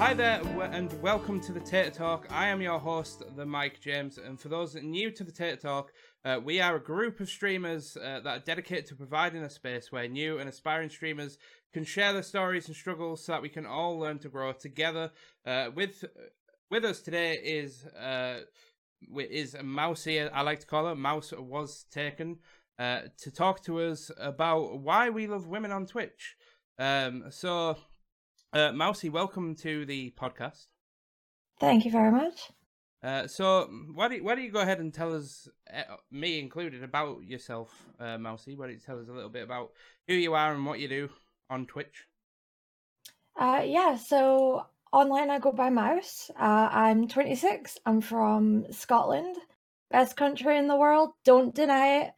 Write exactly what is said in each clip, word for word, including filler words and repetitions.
Hi there and welcome to the Tater Talk. I am your host, the Mike James, and for those that are new to the Tater Talk, uh, we are a group of streamers uh, that are dedicated to providing a space where new and aspiring streamers can share their stories and struggles so that we can all learn to grow together. Uh, with with us today is uh, is Mousie, I like to call her, Mouse Was Taken, uh, to talk to us about why we love women on Twitch. Um, so... Uh, Mousie, welcome to the podcast. Thank you very much. Uh, so, why do you, why do you go ahead and tell us, uh, me included, about yourself, uh, Mousie? Why don't you tell us a little bit about who you are and what you do on Twitch? Uh, yeah, so online I go by Mouse. Uh, I'm twenty-six. I'm from Scotland, best country in the world. Don't deny it.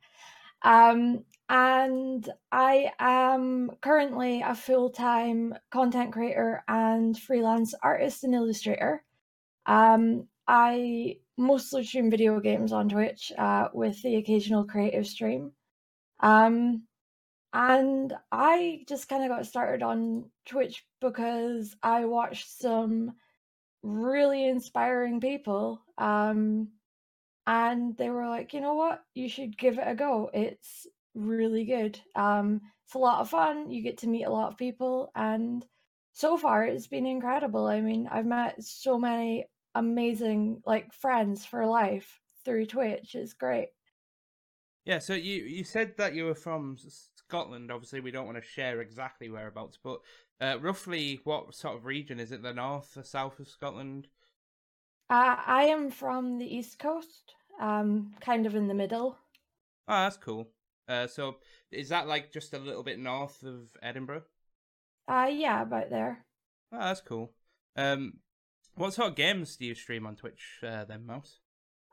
Um, and I am currently a full-time content creator and freelance artist and illustrator. Um, I mostly stream video games on Twitch uh, with the occasional creative stream. Um, and I just kind of got started on Twitch because I watched some really inspiring people. Um, and they were like, you know what? You should give it a go. It's really good. Um, it's a lot of fun. You get to meet a lot of people, and so far it's been incredible. I mean, I've met so many amazing like friends for life through Twitch. It's great. Yeah. So you you said that you were from Scotland. Obviously, we don't want to share exactly whereabouts, but uh, roughly what sort of region is it? The north, the south of Scotland? Uh, I am from the east coast, um, kind of in the middle. Oh, that's cool. Uh, so is that like just a little bit north of Edinburgh? Uh, yeah, about there. Oh, that's cool. Um, what sort of games do you stream on Twitch uh, then, Mouse?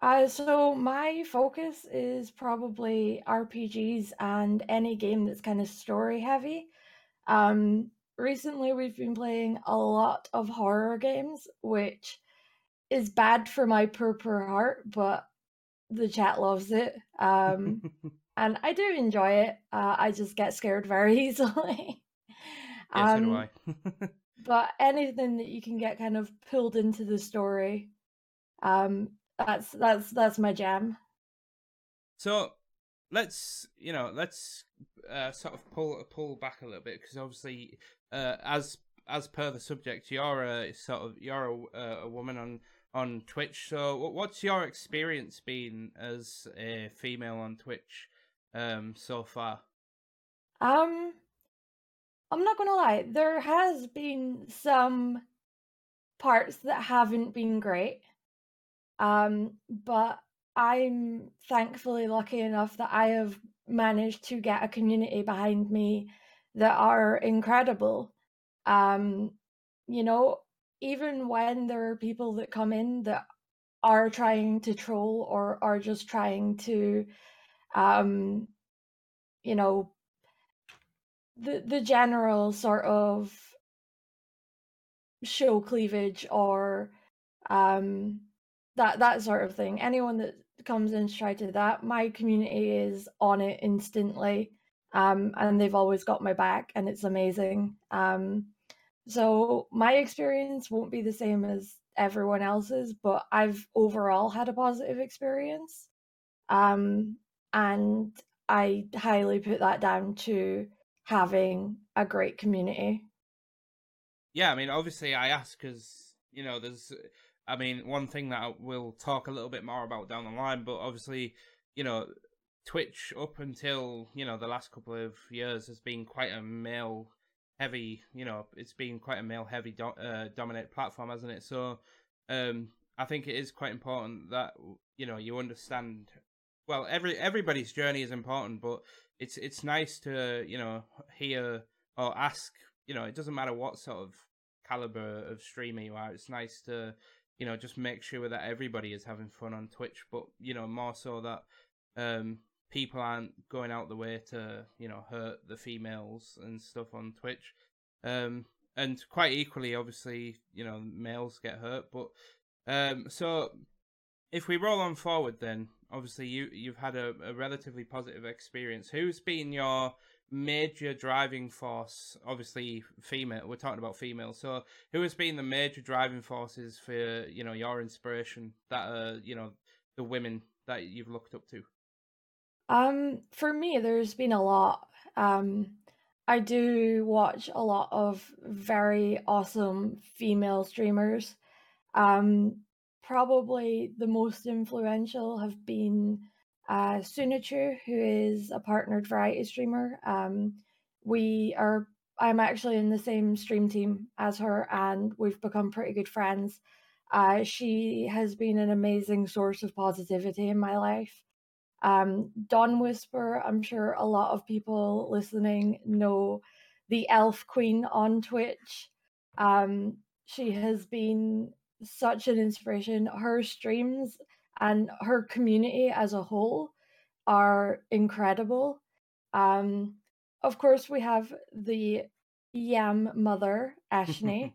Uh, so my focus is probably R P Gs and any game that's kind of story heavy. Um, recently we've been playing a lot of horror games, which is bad for my poor, poor heart, but the chat loves it. Um... And I do enjoy it. Uh, I just get scared very easily. um, yeah, so do I. But anything that you can get kind of pulled into the story, um, that's that's that's my jam. So let's you know let's uh, sort of pull pull back a little bit, because obviously uh, as as per the subject, you're a sort of you're a, a woman on. on Twitch. So what's your experience been as a female on Twitch um so far? um I'm not gonna lie, there has been some parts that haven't been great, um but I'm thankfully lucky enough that I have managed to get a community behind me that are incredible. Um you know, even when there are people that come in that are trying to troll or are just trying to, um, you know, the the general sort of show cleavage or um, that, that sort of thing. Anyone that comes in to try to do that, my community is on it instantly, um, and they've always got my back, and it's amazing. Um, So my experience won't be the same as everyone else's, but I've overall had a positive experience. Um, and I highly put that down to having a great community. Yeah, I mean, obviously I ask because, you know, there's, I mean, one thing that I will talk a little bit more about down the line, but obviously, you know, Twitch up until, you know, the last couple of years has been quite a male heavy, you know, it's been quite a male heavy do- uh, dominant platform, hasn't it? So um, I think it is quite important that, you know, you understand, well, every everybody's journey is important, but it's it's nice to, you know, hear or ask, you know, it doesn't matter what sort of caliber of streamer you are, it's nice to, you know, just make sure that everybody is having fun on Twitch, but, you know, more so that um people aren't going out the way to, you know, hurt the females and stuff on Twitch. Um, and quite equally, obviously, you know, males get hurt. But um, so if we roll on forward then, obviously you, you've had a, a relatively positive experience. Who's been your major driving force, obviously female, we're talking about female, so who has been the major driving forces for, you know, your inspiration, that uh you know, the women that you've looked up to? Um for me, there's been a lot. um I do watch a lot of very awesome female streamers. Um probably the most influential have been Uh, Sunichu, who is a partnered variety streamer. Um, we are, I'm actually in the same stream team as her, and we've become pretty good friends. Uh, she has been an amazing source of positivity in my life. Um, Dawn Whisper, I'm sure a lot of people listening know, the elf queen on Twitch. Um, she has been such an inspiration. Her streams and her community as a whole are incredible. Um, of course, we have the Yam Mother, Ashnee.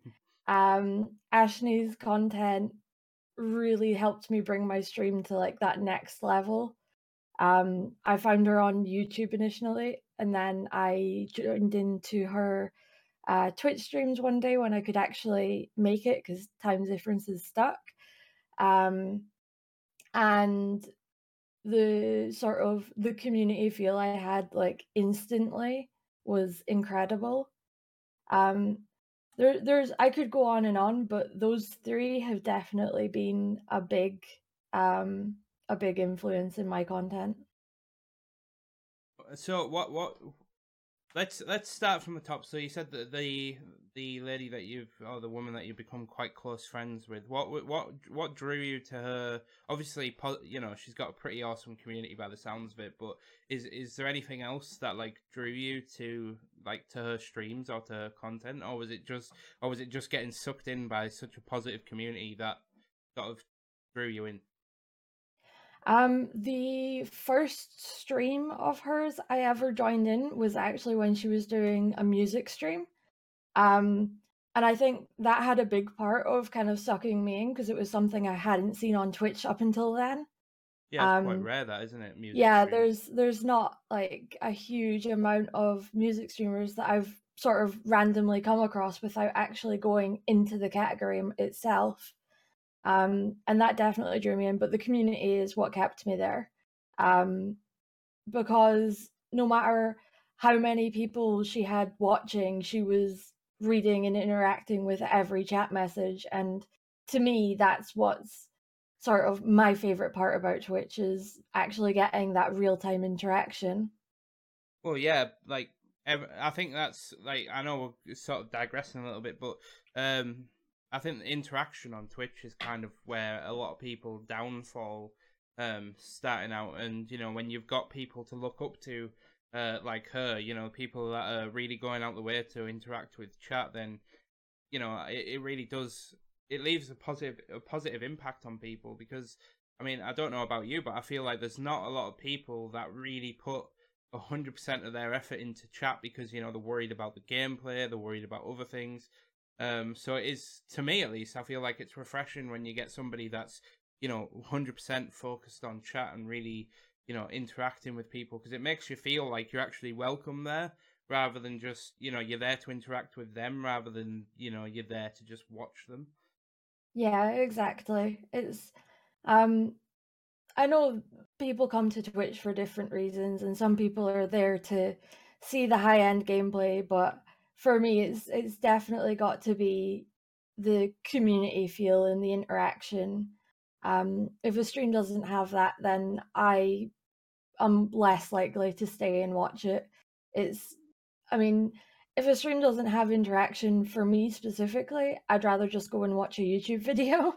um, Ashnee's content really helped me bring my stream to like that next level. Um, I found her on YouTube initially, and then I joined into her uh, Twitch streams one day when I could actually make it because time differences stuck. Um, And the sort of the community feel I had like instantly was incredible. Um, there, there's I could go on and on, but those three have definitely been a big, um, a big influence in my content. So what what? Let's let's start from the top. So you said that the the lady that you've, or the woman that you've become quite close friends with, what what what drew you to her? Obviously, you know, she's got a pretty awesome community by the sounds of it. But is is there anything else that like drew you to like to her streams or to her content, or was it just, or was it just getting sucked in by such a positive community that sort of drew you in? Um, the first stream of hers I ever joined in was actually when she was doing a music stream. Um, and I think that had a big part of kind of sucking me in because it was something I hadn't seen on Twitch up until then. Yeah, it's um, quite rare that, isn't it? Music yeah, streams. there's there's not like a huge amount of music streamers that I've sort of randomly come across without actually going into the category itself. Um, and that definitely drew me in, but the community is what kept me there. Um, because no matter how many people she had watching, she was reading and interacting with every chat message. And to me, that's what's sort of my favorite part about Twitch, is actually getting that real-time interaction. Well, yeah, like, I think that's, like, I know we're sort of digressing a little bit, but... um. I think the interaction on Twitch is kind of where a lot of people downfall um, starting out. And, you know, when you've got people to look up to uh, like her, you know, people that are really going out the way to interact with chat, then, you know, it, it really does, it leaves a positive, a positive impact on people. Because, I mean, I don't know about you, but I feel like there's not a lot of people that really put one hundred percent of their effort into chat because, you know, they're worried about the gameplay, they're worried about other things. Um, so it is, to me at least, I feel like it's refreshing when you get somebody that's, you know, one hundred percent focused on chat and really, you know, interacting with people, because it makes you feel like you're actually welcome there, rather than just, you know, you're there to interact with them rather than, you know, you're there to just watch them. Yeah, exactly. It's, um, I know people come to Twitch for different reasons, and some people are there to see the high-end gameplay, but for me, it's it's definitely got to be the community feel and the interaction. Um, if a stream doesn't have that, then I am less likely to stay and watch it. It's, I mean, if a stream doesn't have interaction for me specifically, I'd rather just go and watch a YouTube video.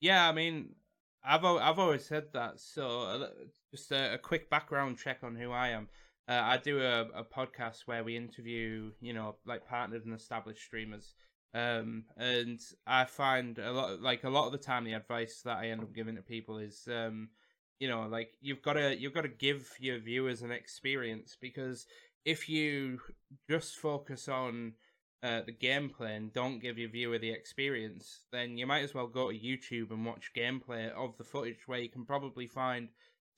Yeah, I mean, I've I've always said that. So just a, a quick background check on who I am. Uh, I do a, a podcast where we interview, you know, like partnered and established streamers, um, and I find a lot, like a lot of the time, the advice that I end up giving to people is, um, you know, like you've got to you've got to give your viewers an experience, because if you just focus on uh, the gameplay and don't give your viewer the experience, then you might as well go to YouTube and watch gameplay of the footage where you can probably find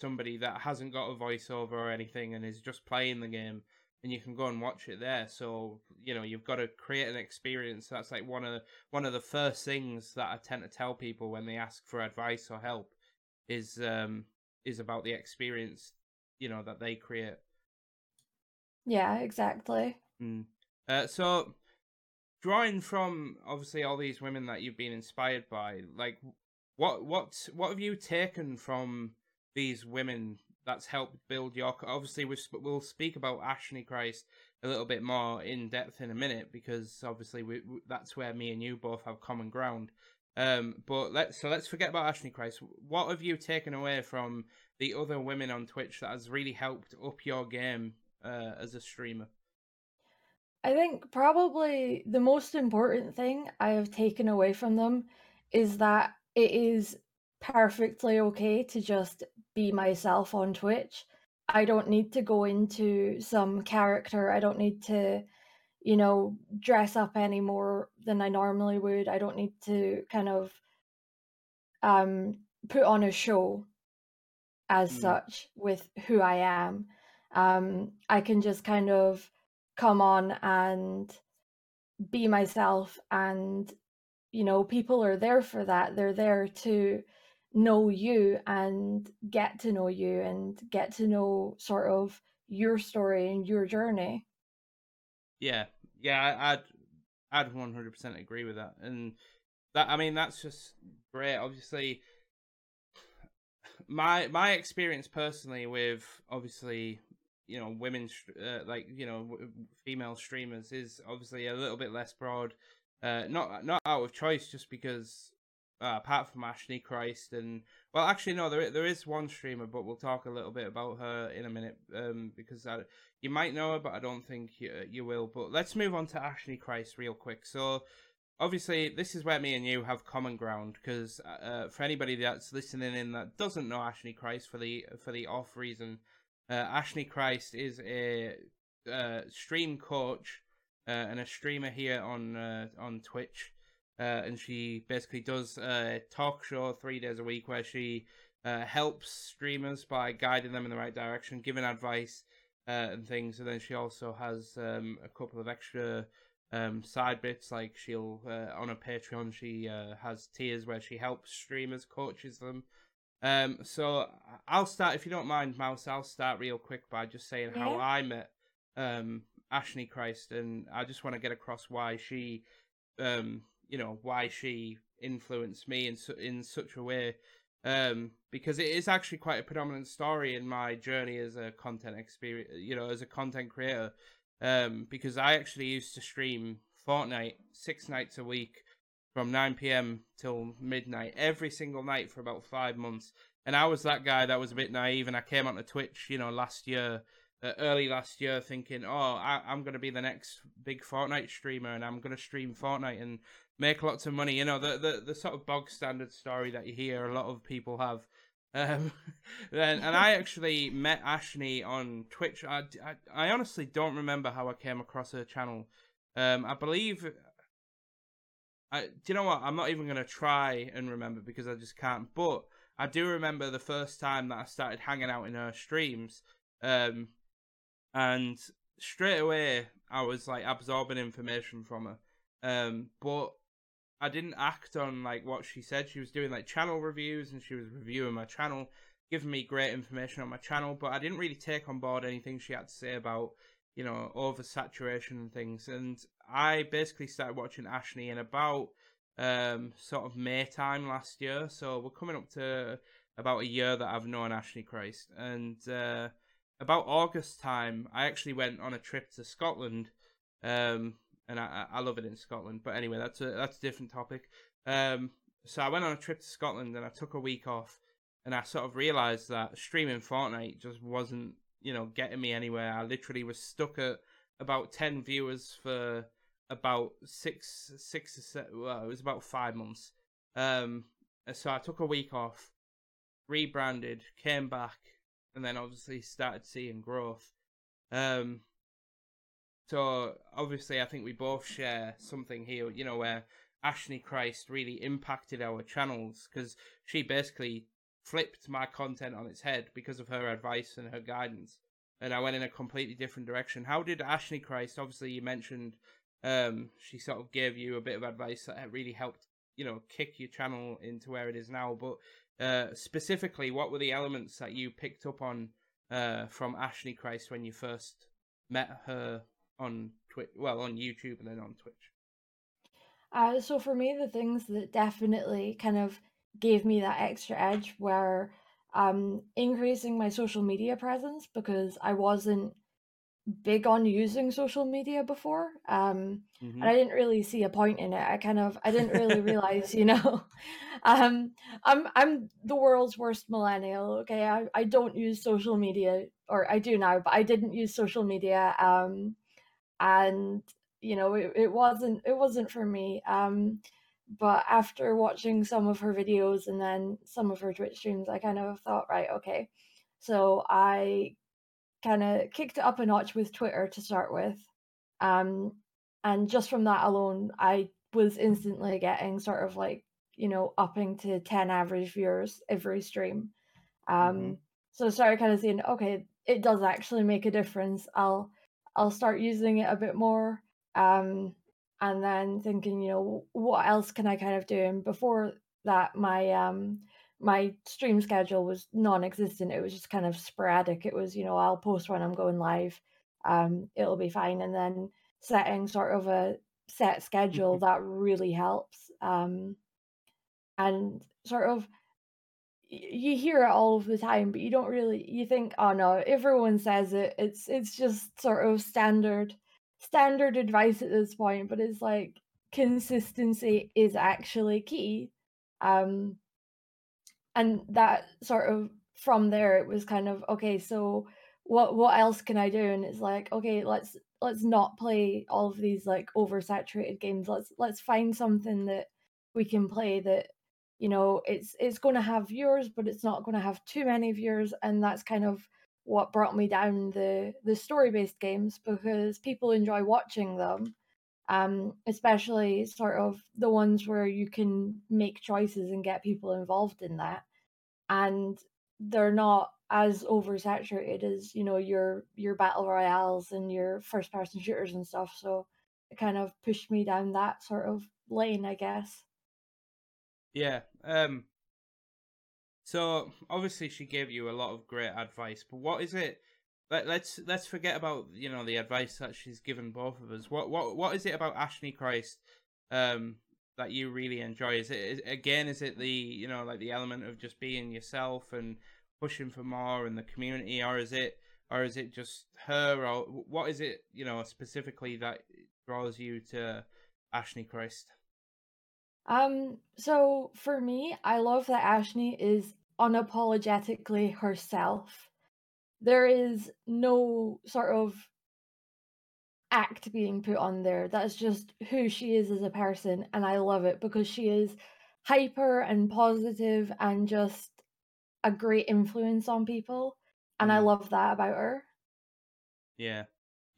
somebody that hasn't got a voiceover or anything and is just playing the game and you can go and watch it there. So, you know, you've got to create an experience. That's like one of one of the first things that I tend to tell people when they ask for advice or help is um is about the experience, you know, that they create. Yeah, exactly. Mm. Uh, so, drawing from obviously all these women that you've been inspired by, like, what what what have you taken from these women that's helped build your... Obviously, we've, we'll speak about Ashnee Christ a little bit more in depth in a minute, because obviously we, we, that's where me and you both have common ground. Um, but let's so let's forget about Ashnee Christ. What have you taken away from the other women on Twitch that has really helped up your game uh, as a streamer? I think probably the most important thing I have taken away from them is that it is perfectly okay to just be myself on Twitch. I don't need to go into some character. I don't need to, you know, dress up any more than I normally would. I don't need to kind of um, put on a show as mm. such with who I am. Um, I can just kind of come on and be myself, and, you know, people are there for that. They're there to know you and get to know you and get to know sort of your story and your journey. Yeah, yeah, I'd I'd one hundred percent agree with that. And that, I mean, that's just great. Obviously, my my experience personally with, obviously, you know, women, uh, like, you know, female streamers is obviously a little bit less broad. Uh, not not out of choice, just because uh, apart from Ashnee Christ and, well, actually no, there there is one streamer, but we'll talk a little bit about her in a minute, um, because I, you might know her, but I don't think you, you will. But let's move on to Ashnee Christ real quick. So obviously this is where me and you have common ground, because uh, for anybody that's listening in that doesn't know Ashnee Christ, for the for the off reason, uh, Ashnee Christ is a uh, stream coach. Uh, and a streamer here on uh, on Twitch, uh, and she basically does a talk show three days a week where she uh, helps streamers by guiding them in the right direction, giving advice uh, and things. And then she also has um, a couple of extra um, side bits, like she'll uh, on her Patreon she uh, has tiers where she helps streamers, coaches them. Um, so I'll start, if you don't mind, Mouse. I'll start real quick by just saying yeah. how I met. Um, Ashnee Christ, and I just want to get across why she, um, you know, why she influenced me in su- in such a way, um, because it is actually quite a predominant story in my journey as a content experience, you know, as a content creator, um, because I actually used to stream Fortnite six nights a week from nine p.m. till midnight every single night for about five months, and I was that guy that was a bit naive, and I came onto Twitch, you know, last year. Uh, early last year thinking, oh, I- I'm going to be the next big Fortnite streamer and I'm going to stream Fortnite and make lots of money. You know, the, the, the sort of bog standard story that you hear a lot of people have. Um, and, and I actually met Ashnee on Twitch. I, I, I honestly don't remember how I came across her channel. Um, I believe... I, do you know what? I'm not even going to try and remember because I just can't. But I do remember the first time that I started hanging out in her streams. Um... And straight away, I was like absorbing information from her. Um, but I didn't act on like what she said. She was doing like channel reviews and she was reviewing my channel, giving me great information on my channel. But I didn't really take on board anything she had to say about, you know, oversaturation and things. And I basically started watching Ashnee in about um, sort of May time last year. So we're coming up to about a year that I've known Ashnee Christ. And, uh, about August time, I actually went on a trip to Scotland, um, and I, I love it in Scotland. But anyway, that's a that's a different topic. Um, so I went on a trip to Scotland, and I took a week off, and I sort of realised that streaming Fortnite just wasn't, you know, getting me anywhere. I literally was stuck at about ten viewers for about six six or seven, well, it was about five months. Um, so I took a week off, rebranded, came back. And then obviously started seeing growth. Um, so obviously I think we both share something here, you know, where Ashnee Christ really impacted our channels because she basically flipped my content on its head because of her advice and her guidance. and I went in a completely different direction. How did Ashnee Christ, obviously you mentioned um, she sort of gave you a bit of advice that really helped, you know, kick your channel into where it is now, but uh, specifically, what were the elements that you picked up on uh, from Ashnee Christ when you first met her on Twitch, well, on YouTube and then on Twitch? Uh, so for me, the things that definitely kind of gave me that extra edge were um, increasing my social media presence, because I wasn't big on using social media before, um, mm-hmm. and I didn't really see a point in it. I kind of, I didn't really realize, you know, um, I'm I'm the world's worst millennial. Okay, I, I don't use social media, or I do now, but I didn't use social media, um, and. You know, it, it wasn't it wasn't for me. Um, but after watching some of her videos and then some of her Twitch streams, I kind of thought, right, okay. So I kind of kicked it up a notch with Twitter to start with. Um, and just from that alone, I was instantly getting sort of like, you know, upping to ten average viewers every stream. Um, mm-hmm. So I started kind of seeing, okay, it does actually make a difference. I'll I'll start using it a bit more. Um, and then thinking, you know, what else can I kind of do? And before that, my um, my stream schedule was non-existent. It was just kind of sporadic. It was, you know, I'll post when I'm going live. Um, it'll be fine. And then setting sort of a set schedule, that really helps. Um, and sort of, you hear it all of the time, but you don't really, you think, oh no, everyone says it. It's it's just sort of standard. standard advice at this point, but it's like consistency is actually key. Um, and that sort of, from there, it was kind of, okay, so what what else can I do? And it's like, okay, let's let's not play all of these like oversaturated games. Let's let's find something that we can play that, you know, it's it's going to have viewers, but it's not going to have too many viewers. And that's kind of what brought me down the the story-based games, because people enjoy watching them, um, especially sort of the ones where you can make choices and get people involved in that, and they're not as oversaturated as, you know, your your battle royales and your first-person shooters and stuff. So it kind of pushed me down that sort of lane, I guess. Yeah. Um. So obviously she gave you a lot of great advice, but what is it? Let, let's let's forget about, you know, the advice that she's given both of us. What what what is it about Ashnee Christ um, that you really enjoy? Is it is, again? Is it the, you know, like the element of just being yourself and pushing for more and the community, or is it or is it just her? Or what is it, you know, specifically that draws you to Ashnee Christ? Um, so for me, I love that Ashnee is unapologetically herself. There is no sort of act being put on there. That's just who she is as a person, and I love it because she is hyper and positive and just a great influence on people, and mm. I love that about her. Yeah.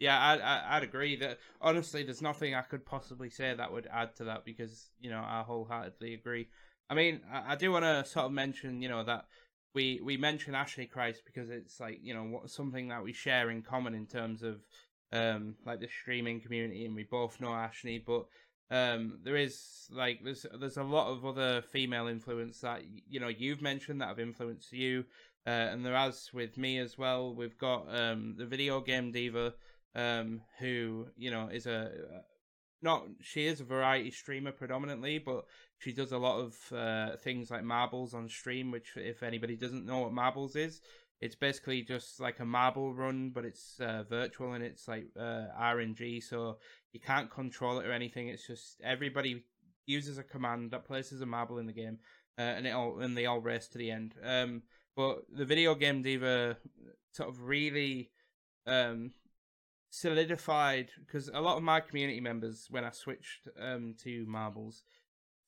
Yeah, I'd, I'd agree that, honestly, there's nothing I could possibly say that would add to that because, you know, I wholeheartedly agree. I mean, I, I do want to sort of mention, you know, that we, we mention Ashley Christ because it's like, you know, what, something that we share in common in terms of, um, like, the streaming community, and we both know Ashley, but um, there is, like, there's, there's a lot of other female influence that, you know, you've mentioned that have influenced you, uh, and there has with me as well. We've got um, the Video Game Diva, um who, you know, is a not she is a variety streamer predominantly, but she does a lot of uh things like marbles on stream, which, if anybody doesn't know what marbles is, it's basically just like a marble run, but it's uh, virtual, and it's like uh, R N G, so you can't control it or anything. It's just everybody uses a command that places a marble in the game, uh, and it all and they all race to the end. Um but the Video Game Diva sort of really um solidified, because a lot of my community members, when I switched um to marbles,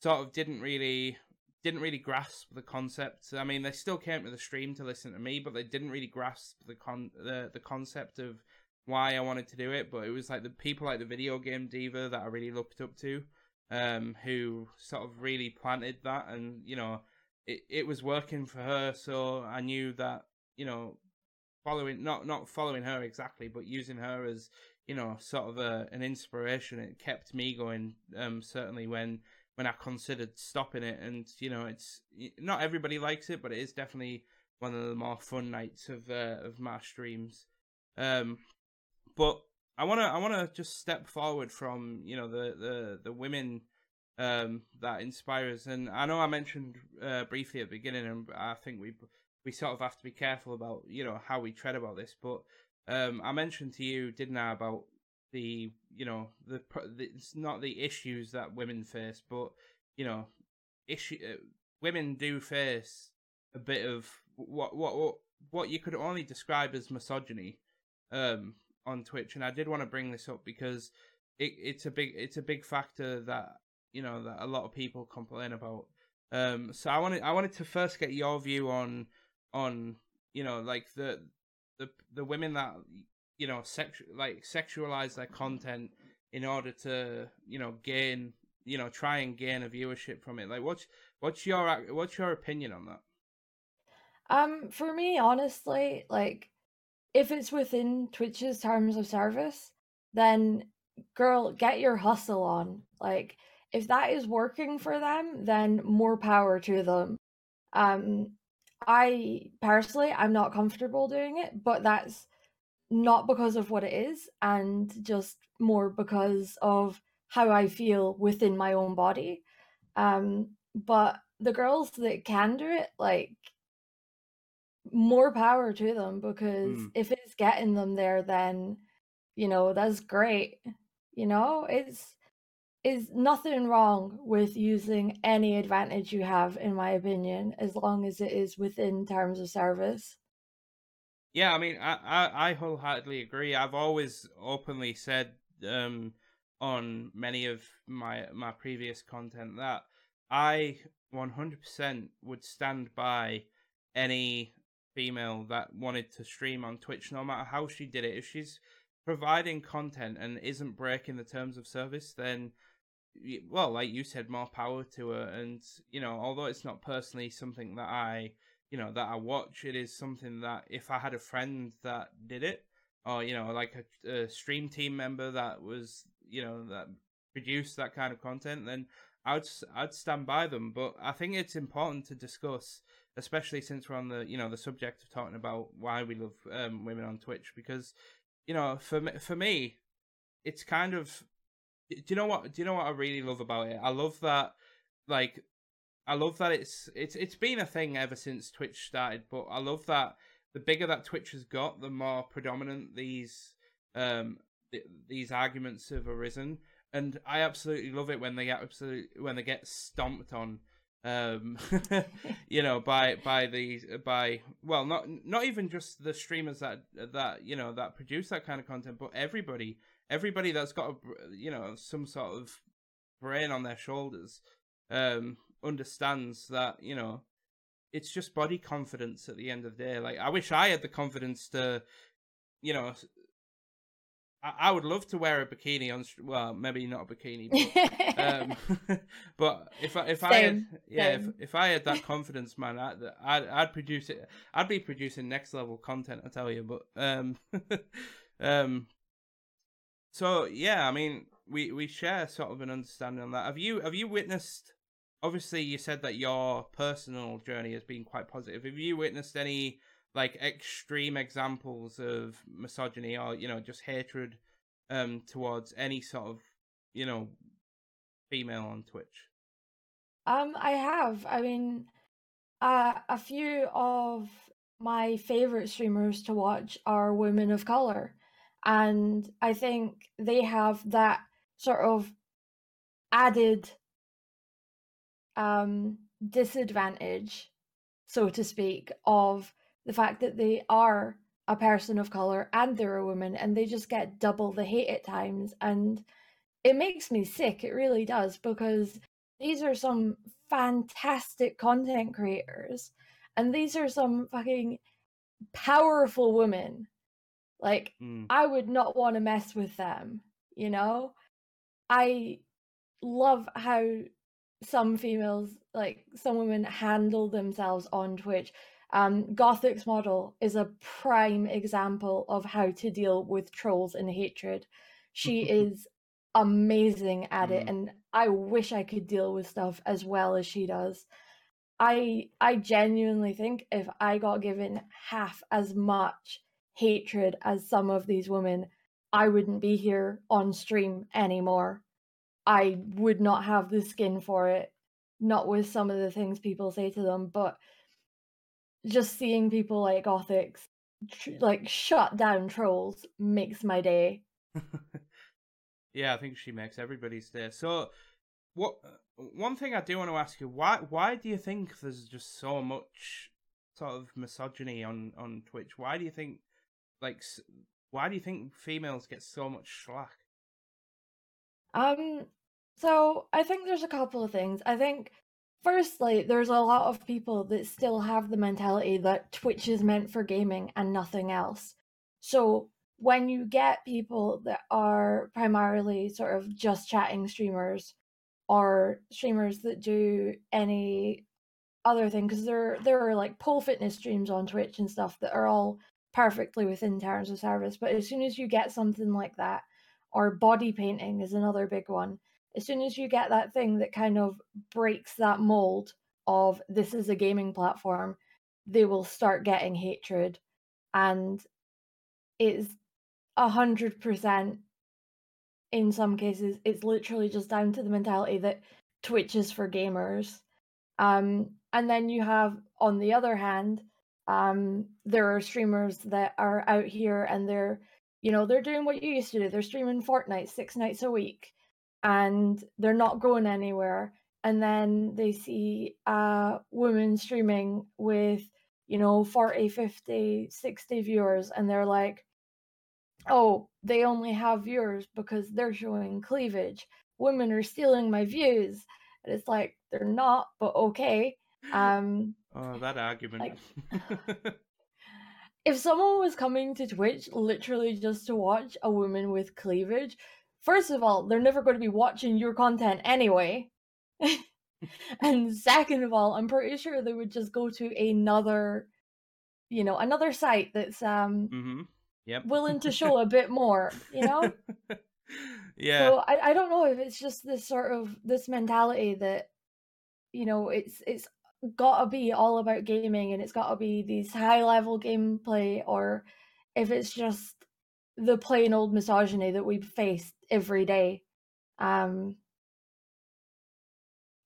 sort of didn't really didn't really grasp the concept. I mean, they still came to the stream to listen to me, but they didn't really grasp the con the, the concept of why I wanted to do it. But it was like the people like the Video Game Diva that I really looked up to, um who sort of really planted that, and, you know, it, it was working for her, so I knew that, you know, following, not not following her exactly, but using her as, you know, sort of a, an inspiration. It kept me going, um, certainly when when I considered stopping it. And, you know, it's not everybody likes it, but it is definitely one of the more fun nights of uh, of my streams. Um, but I wanna I wanna just step forward from, you know, the the the women um that inspires. And I know I mentioned uh, briefly at the beginning, and I think we we sort of have to be careful about, you know, how we tread about this. But um, I mentioned to you, didn't I, about the, you know, the, the it's not the issues that women face, but, you know, issue uh, women do face a bit of what what what what you could only describe as misogyny um on Twitch. And I did want to bring this up because it, it's a big it's a big factor that, you know, that a lot of people complain about. Um, so I wanted I wanted to first get your view on on you know, like the the the women that, you know, sexu- like sexualize their content in order to, you know, gain, you know, try and gain a viewership from it. Like, what's what's your what's your opinion on that? Um, for me, honestly, like, if it's within Twitch's terms of service, then, girl, get your hustle on. Like, if that is working for them, then more power to them. Um, I, personally, I'm not comfortable doing it, but that's not because of what it is, and just more because of how I feel within my own body. Um, but the girls that can do it, like, more power to them, because mm. if it's getting them there, then, you know, that's great. You know, it's is nothing wrong with using any advantage you have, in my opinion, as long as it is within terms of service. Yeah, I mean, I I, I wholeheartedly agree. I've always openly said um, on many of my my previous content that I one hundred percent would stand by any female that wanted to stream on Twitch, no matter how she did it. If she's providing content and isn't breaking the terms of service, then, well, like you said, more power to her. And, you know, although it's not personally something that I, you know, that I watch, it is something that if I had a friend that did it, or, you know, like a, a stream team member that was, you know, that produced that kind of content, then I'd I'd stand by them. But I think it's important to discuss, especially since we're on the, you know, the subject of talking about why we love um, women on Twitch, because, you know, for me, for me, it's kind of, do you know what, do you know what I really love about it? I love that, like, I love that it's, it's, it's been a thing ever since Twitch started, but I love that the bigger that Twitch has got, the more predominant these, um, th- these arguments have arisen. And I absolutely love it when they get absolutely, when they get stomped on, um you know, by by these by well not not even just the streamers that that you know that produce that kind of content, but everybody everybody that's got a, you know, some sort of brain on their shoulders um understands that, you know, it's just body confidence at the end of the day. Like, I wish I had the confidence to, you know, I would love to wear a bikini on, well, maybe not a bikini, but, um, but if I, if same, I had, yeah, if, if I had that confidence, man, I, I'd, I'd produce it. I'd be producing next level content, I tell you. But, um, um, so yeah, I mean, we, we share sort of an understanding on that. Have you, have you witnessed, obviously you said that your personal journey has been quite positive. Have you witnessed any, like, extreme examples of misogyny or, you know, just hatred um, towards any sort of, you know, female on Twitch? Um, I have. I mean, uh, a few of my favorite streamers to watch are women of color. And I think they have that sort of added um, disadvantage, so to speak, of the fact that they are a person of color and they're a woman, and they just get double the hate at times. And it makes me sick. It really does, because these are some fantastic content creators, and these are some fucking powerful women. Like, mm. I would not want to mess with them, you know? I love how some females, like some women, handle themselves on Twitch. Um, Gothic's model is a prime example of how to deal with trolls and hatred. She is amazing at it, and I wish I could deal with stuff as well as she does. I I genuinely think if I got given half as much hatred as some of these women, I wouldn't be here on stream anymore. I would not have the skin for it, not with some of the things people say to them, but just seeing people like Gothic tr- like shut down trolls makes my day. Yeah, I think she makes everybody's day. So, what? One thing I do want to ask you: why? Why do you think there's just so much sort of misogyny on, on Twitch? Why do you think, like, why do you think females get so much slack? Um. So I think there's a couple of things. I think firstly, there's a lot of people that still have the mentality that Twitch is meant for gaming and nothing else. So when you get people that are primarily sort of just chatting streamers, or streamers that do any other thing, because there there are like pole fitness streams on Twitch and stuff that are all perfectly within terms of service, but as soon as you get something like that, or body painting is another big one, as soon as you get that thing that kind of breaks that mold of this is a gaming platform, they will start getting hatred. And it's a hundred percent, in some cases, it's literally just down to the mentality that Twitch is for gamers. Um, and then you have, on the other hand, um, there are streamers that are out here and they're, you know, they're doing what you used to do. They're streaming Fortnite six nights a week and they're not going anywhere. And then they see uh, women streaming with, you know, forty, fifty, sixty viewers, and they're like, oh, they only have viewers because they're showing cleavage. Women are stealing my views. And it's like, they're not, but okay. Um, oh, that argument. Like, if someone was coming to Twitch literally just to watch a woman with cleavage, first of all, they're never going to be watching your content anyway. And second of all, I'm pretty sure they would just go to another, you know, another site that's um, mm-hmm. Yep. willing to show a bit more, you know? Yeah. So I, I don't know if it's just this sort of, this mentality that, you know, it's it's got to be all about gaming and it's got to be these high-level gameplay, or if it's just the plain old misogyny that we face every day. Um.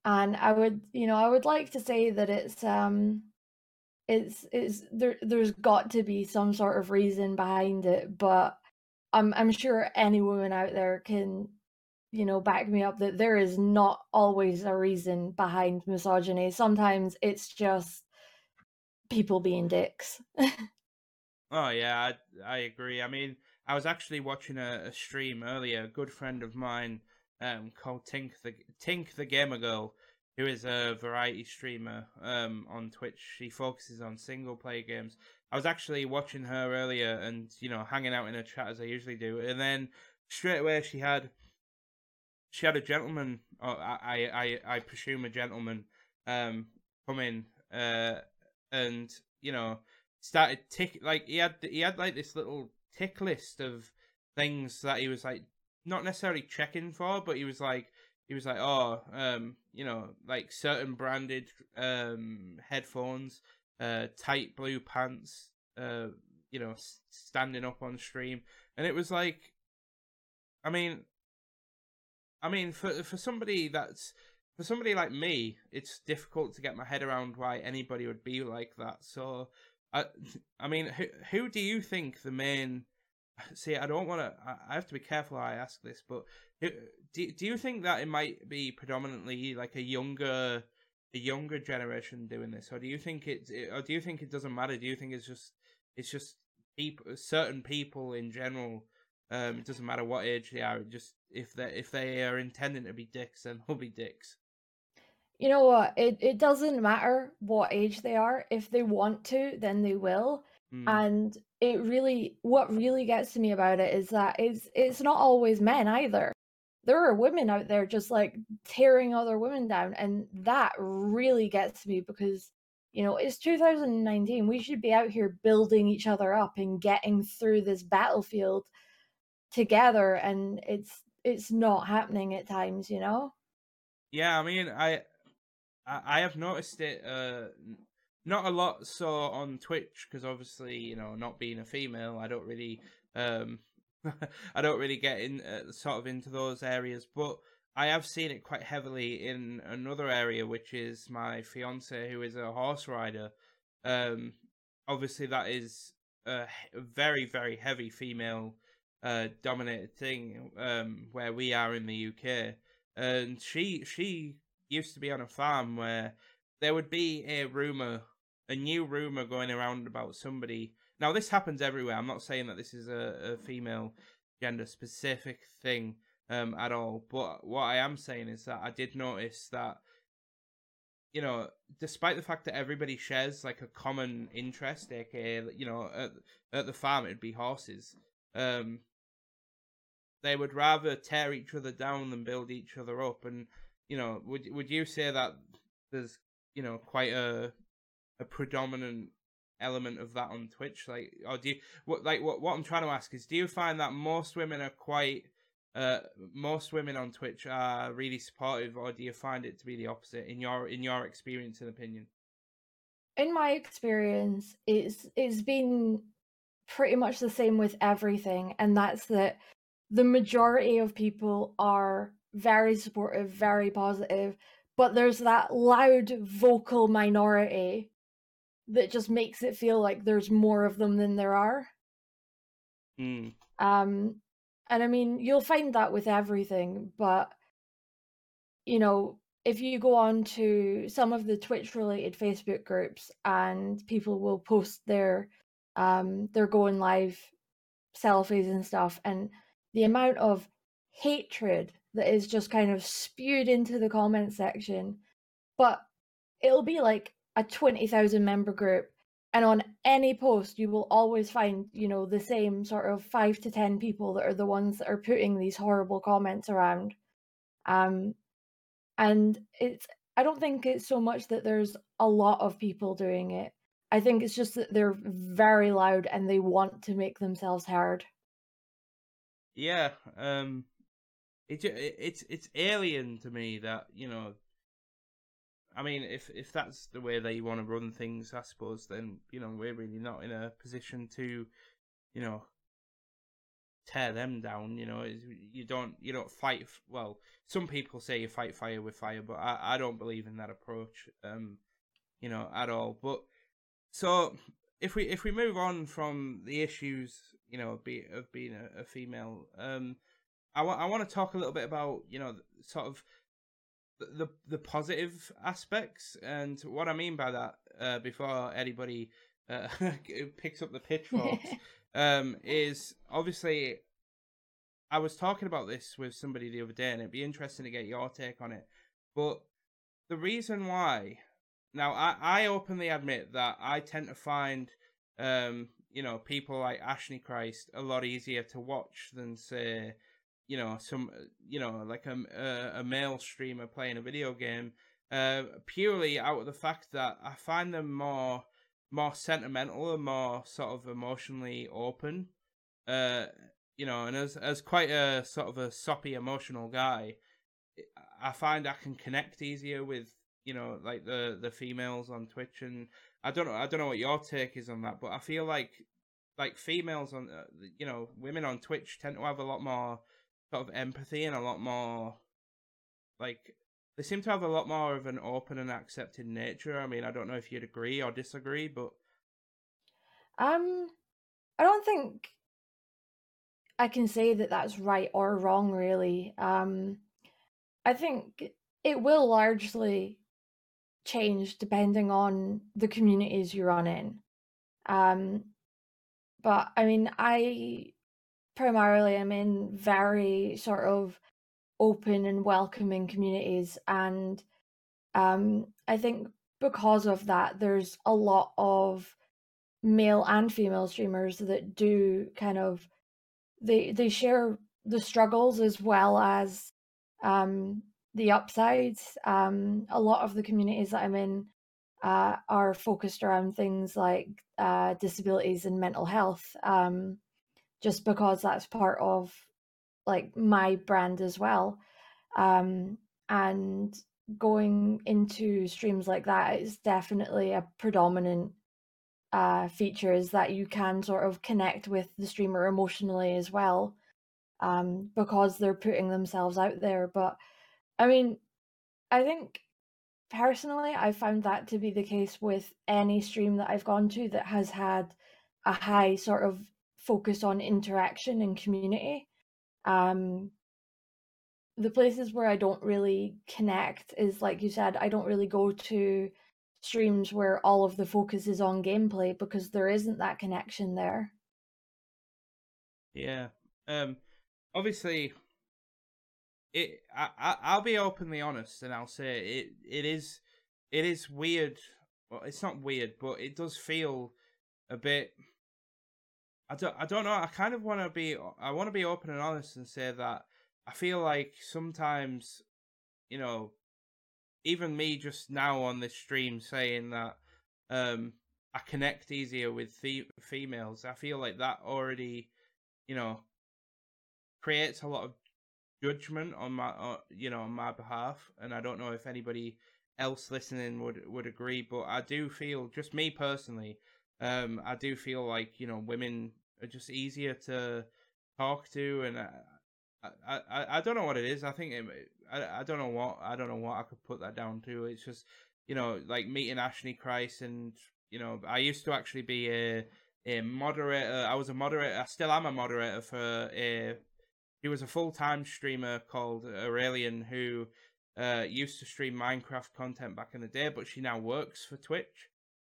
And I would, you know, I would like to say that it's, um, it's, it's there. There's got to be some sort of reason behind it, but I'm, I'm sure any woman out there can, you know, back me up that there is not always a reason behind misogyny. Sometimes it's just people being dicks. Oh yeah, I, I agree. I mean, I was actually watching a, a stream earlier. A good friend of mine, um, called Tink the Tink the Gamer Girl, who is a variety streamer um on Twitch. She focuses on single player games. I was actually watching her earlier and, you know, hanging out in her chat as I usually do, and then straight away she had she had a gentleman, or I I I presume a gentleman, um come in uh and, you know, started tick like he had he had like this little tick list of things that he was like, not necessarily checking for, but he was like, he was like, oh, um, you know, like certain branded um headphones, uh, tight blue pants, uh, you know, s- standing up on stream, and it was like, I mean, I mean, for for somebody that's for somebody like me, it's difficult to get my head around why anybody would be like that. So, I, I mean, who who do you think the main See, I don't want to. I have to be careful how I ask this, but do do you think that it might be predominantly like a younger, a younger generation doing this, or do you think it, or do you think it doesn't matter? Do you think it's just, it's just people, certain people in general? Um, it doesn't matter what age they are. It just, if they if they are intending to be dicks, then they'll be dicks. You know what? It it doesn't matter what age they are. If they want to, then they will. Mm. And it really, what really gets to me about it is that it's it's not always men either. There are women out there just like tearing other women down, and that really gets to me because You know, it's two thousand nineteen. We should be out here building each other up and getting through this battlefield together, and it's it's not happening at times, you know? Yeah, I mean, I I have noticed it, uh, not a lot so on Twitch, because obviously, you know, not being a female, I don't really, um, I don't really get in uh, sort of into those areas, but I have seen it quite heavily in another area, which is my fiance, who is a horse rider. Um, obviously, that is a very, very heavy female uh, dominated thing um, where we are in the U K. And she she used to be on a farm where there would be a rumor, a new rumor going around about somebody. Now, this happens everywhere. I'm not saying that this is a, a female gender specific thing. Um, at all, but what I am saying is that I did notice that, you know, despite the fact that everybody shares like a common interest, aka, you know, at, at the farm it'd be horses, um, they would rather tear each other down than build each other up. And, you know, would would you say that there's, you know, quite a a predominant element of that on Twitch? Like, or do you, what like what what I'm trying to ask is, do you find that most women are quite Uh, most women on Twitch are really supportive, or do you find it to be the opposite in your in your experience and opinion? In my experience, it's it's been pretty much the same with everything, and that's that the majority of people are very supportive, very positive, but there's that loud, vocal minority that just makes it feel like there's more of them than there are. Mm. Um. And I mean, you'll find that with everything, but, you know, if you go on to some of the Twitch-related Facebook groups, and people will post their, um, their going live selfies and stuff, and the amount of hatred that is just kind of spewed into the comment section, but it'll be like a twenty thousand member group. And on any post, you will always find, you know, the same sort of five to ten people that are the ones that are putting these horrible comments around. Um, and it's, I don't think it's so much that there's a lot of people doing it. I think it's just that they're very loud and they want to make themselves heard. Yeah, um, it, it, it's it's alien to me that, you know, I mean, if if that's the way they want to run things, I suppose, then, you know, we're really not in a position to, you know, tear them down. You know, you don't you don't fight. Well, some people say you fight fire with fire, but I, I don't believe in that approach, um, you know, at all. But so if we if we move on from the issues, you know, of, be, of being a, a female, um, I want I want to talk a little bit about, you know, sort of the the positive aspects, and what I mean by that, uh, before anybody uh, picks up the pitchforks, um, is obviously I was talking about this with somebody the other day, and it'd be interesting to get your take on it. But the reason why, now I, I openly admit that I tend to find, um, you know, people like Ashnee Christ a lot easier to watch than, say, you know, some, you know, like a, a male streamer playing a video game, uh, purely out of the fact that I find them more, more sentimental and more sort of emotionally open, uh, you know, and as, as quite a sort of a soppy emotional guy, I find I can connect easier with, you know, like the, the females on Twitch. And I don't know, I don't know what your take is on that, but I feel like, like females on, uh, you know, women on Twitch tend to have a lot more sort of empathy and a lot more, like, they seem to have a lot more of an open and accepting nature. I mean, I don't know if you'd agree or disagree, but um, I don't think I can say that that's right or wrong, really. Um, I think it will largely change depending on the communities you run in. Um, but I mean, I. primarily I'm in very sort of open and welcoming communities, and um, I think because of that there's a lot of male and female streamers that do kind of, they they share the struggles as well as um, the upsides. Um, a lot of the communities that I'm in uh, are focused around things like uh, disabilities and mental health, um, just because that's part of like my brand as well. Um, and going into streams like that is definitely a predominant uh, feature, is that you can sort of connect with the streamer emotionally as well, um, because they're putting themselves out there. But I mean, I think personally, I found that to be the case with any stream that I've gone to that has had a high sort of focus on interaction and community. Um, the places where I don't really connect is, like you said, I don't really go to streams where all of the focus is on gameplay, because there isn't that connection there. Yeah. Um, obviously, it. I, I, I'll be openly honest, and I'll say it. It is. It is weird. Well, it's not weird, but it does feel a bit. I don't. I don't know. I kind of want to be. I want to be open and honest and say that I feel like sometimes, you know, even me just now on this stream saying that um, I connect easier with fe- females. I feel like that already, you know, creates a lot of judgment on my, uh, you know, on my behalf, and I don't know if anybody else listening would would agree, but I do feel, just me personally, um, I do feel like, you know, women are just easier to talk to, and I I, I, I don't know what it is. I think it, I I don't know what I don't know what I could put that down to. It's just, you know, like meeting Ashnee Christ, and you know, I used to actually be a a moderator. I was a moderator. I still am a moderator for a. He was a full-time streamer called Aurelian who uh, used to stream Minecraft content back in the day, but she now works for Twitch.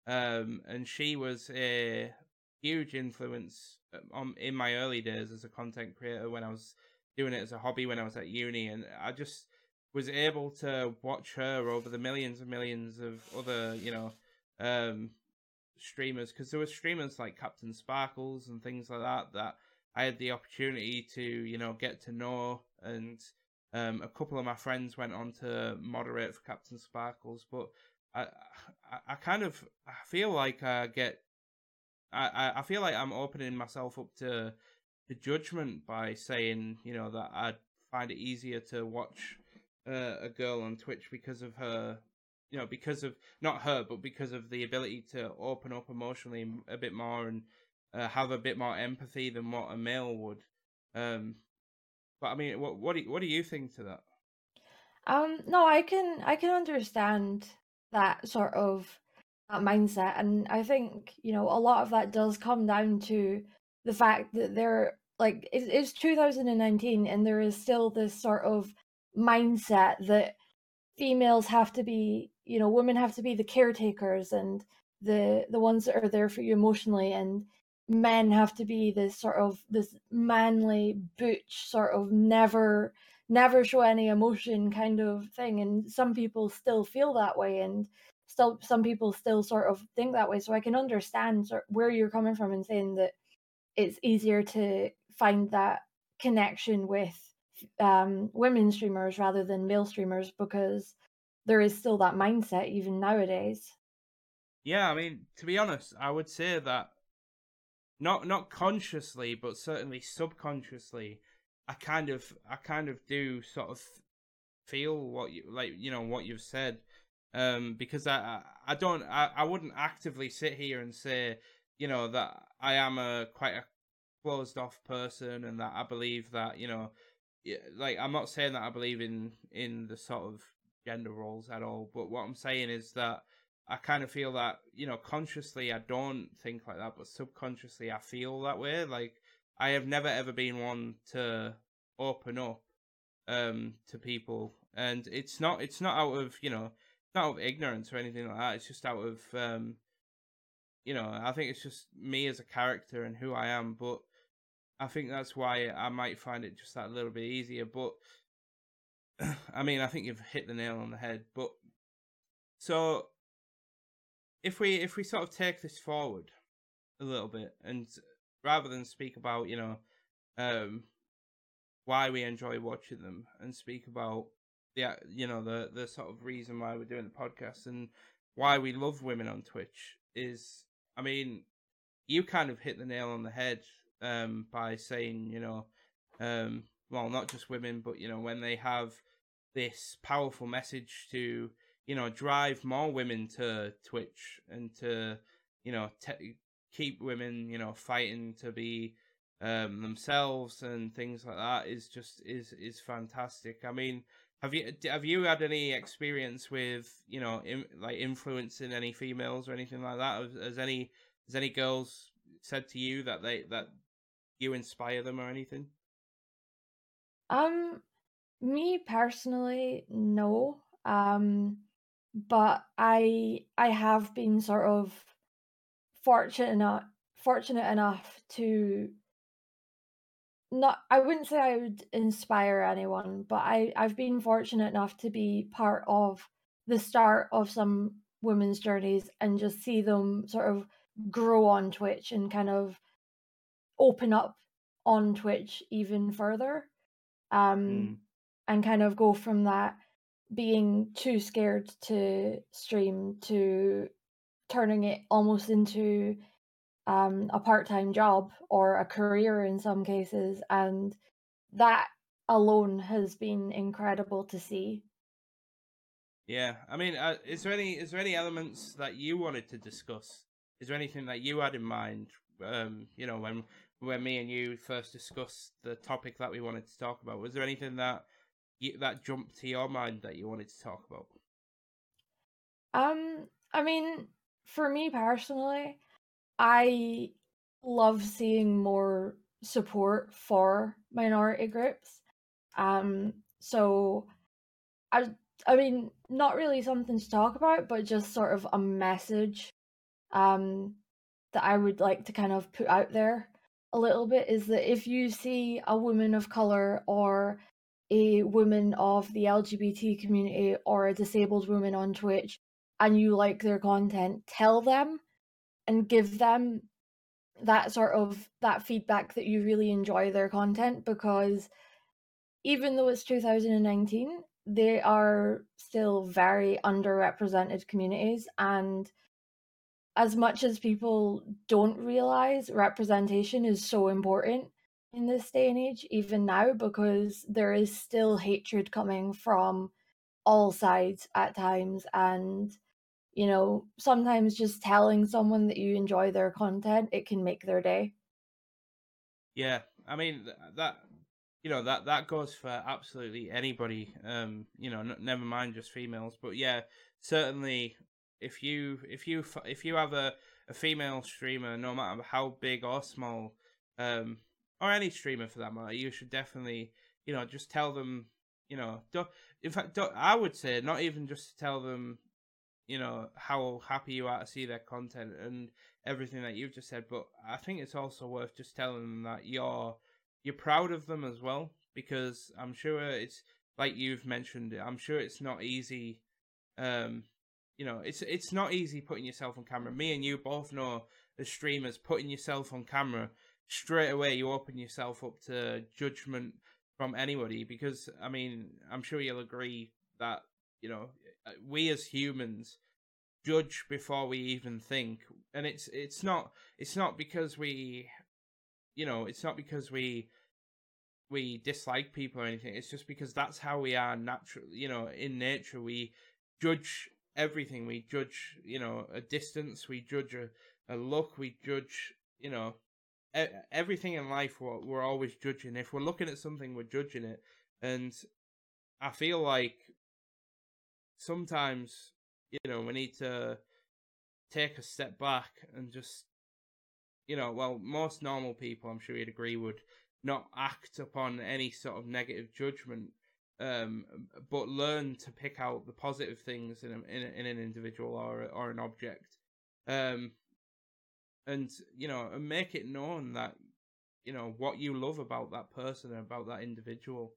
Um, and she was a huge influence on, in my early days as a content creator when I was doing it as a hobby when I was at uni. And I just was able to watch her over the millions and millions of other, you know, um, streamers. Because there were streamers like CaptainSparklez and things like that that I had the opportunity to, you know, get to know, and um, a couple of my friends went on to moderate for CaptainSparklez. But I, I, I kind of, I feel like I get, I, I feel like I'm opening myself up to the judgment by saying, you know, that I find it easier to watch uh, a girl on Twitch because of her, you know, because of not her, but because of the ability to open up emotionally a bit more and. Uh, have a bit more empathy than what a male would, um, but I mean, what what do you, what do you think to that? Um, no, I can I can understand that sort of that mindset, and I think, you know, a lot of that does come down to the fact that they're like it, it's two thousand nineteen, and there is still this sort of mindset that females have to be, you know, women have to be the caretakers and the the ones that are there for you emotionally, and men have to be this sort of this manly butch sort of never never show any emotion kind of thing. And some people still feel that way, and still some people still sort of think that way. So I can understand sort of where you're coming from and saying that it's easier to find that connection with um women streamers rather than male streamers, because there is still that mindset even nowadays. Yeah, I mean, to be honest, I would say that Not not consciously, but certainly subconsciously, I kind of I kind of do sort of feel what you like, you know, what you've said, um, because I I don't I, I wouldn't actively sit here and say, you know, that I am a quite a closed off person, and that I believe that, you know, like I'm not saying that I believe in in the sort of gender roles at all, but what I'm saying is that I kind of feel that, you know, consciously I don't think like that, but subconsciously I feel that way. Like, I have never ever been one to open up um, to people, and it's not it's not out of, you know, not out of ignorance or anything like that. It's just out of, um, you know, I think it's just me as a character and who I am. But I think that's why I might find it just that little bit easier. But I mean, I think you've hit the nail on the head. But so. If we if we sort of take this forward a little bit, and rather than speak about, you know, um, why we enjoy watching them, and speak about the, you know, the the sort of reason why we're doing the podcast, and why we love women on Twitch is, I mean, you kind of hit the nail on the head um, by saying, you know, um, well, not just women, but, you know, when they have this powerful message to, you know, drive more women to Twitch and to, you know, te- keep women, you know, fighting to be um, themselves and things like that is just is is fantastic. I mean, have you have you had any experience with, you know, in, like influencing any females or anything like that? Has, has any has any girls said to you that they that you inspire them or anything? Um, me personally, no. Um, but I I have been sort of fortunate enough, fortunate enough to not, I wouldn't say I would inspire anyone, but I, I've been fortunate enough to be part of the start of some women's journeys and just see them sort of grow on Twitch and kind of open up on Twitch even further. Um, mm. And kind of go from that being too scared to stream to turning it almost into um, a part-time job or a career in some cases, and that alone has been incredible to see. Yeah, I mean, uh, is there any is there any elements that you wanted to discuss? Is there anything that you had in mind? Um, you know, when when me and you first discussed the topic that we wanted to talk about, was there anything that you, that jumped to your mind that you wanted to talk about? Um, I mean, for me personally, I love seeing more support for minority groups. Um, so, I, I mean, not really something to talk about, but just sort of a message um, that I would like to kind of put out there a little bit is that if you see a woman of color or a woman of the L G B T community or a disabled woman on Twitch and you like their content, tell them and give them that sort of that feedback that you really enjoy their content, because even though it's two thousand nineteen, they are still very underrepresented communities, and as much as people don't realize, representation is so important in this day and age even now, because there is still hatred coming from all sides at times, and you know, sometimes just telling someone that you enjoy their content, it can make their day. Yeah, I mean, that, you know, that, that goes for absolutely anybody, um, you know, n- never mind just females. But yeah, certainly if you if you if you have a, a female streamer, no matter how big or small, um, or any streamer for that matter, you should definitely, you know, just tell them, you know, don't, in fact, don't, I would say not even just to tell them, you know, how happy you are to see their content and everything that you've just said, but I think it's also worth just telling them that you're you're proud of them as well, because I'm sure it's, like you've mentioned, I'm sure it's not easy, um, you know, it's it's not easy putting yourself on camera. Me and you both know, as streamers, putting yourself on camera, straight away you open yourself up to judgment from anybody, because, I mean, I'm sure you'll agree that, you know, we as humans judge before we even think, and it's it's not it's not because we, you know, it's not because we we dislike people or anything. It's just because that's how we are naturally, you know, in nature. We judge everything. We judge, you know, a distance. We judge a, a look. We judge, you know, everything in life. We're, we're always judging. If we're looking at something, we're judging it, and I feel like sometimes, you know, we need to take a step back and just, you know, well, most normal people, I'm sure you'd agree, would not act upon any sort of negative judgment, um, but learn to pick out the positive things in a, in, a, in an individual or or an object, um, and you know, and make it known that, you know, what you love about that person and about that individual.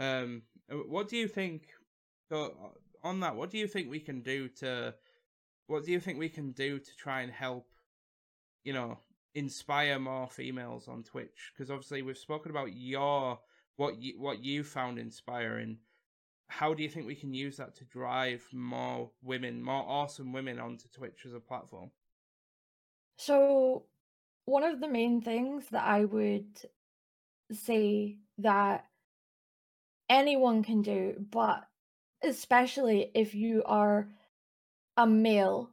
Um, what do you think? So, on that, what do you think we can do to, what do you think we can do to try and help, you know, inspire more females on Twitch? Because obviously we've spoken about your, what you, what you found inspiring. how do you think we can use that to drive more women, more awesome women onto Twitch as a platform? So one of the main things that I would say that anyone can do, but especially if you are a male,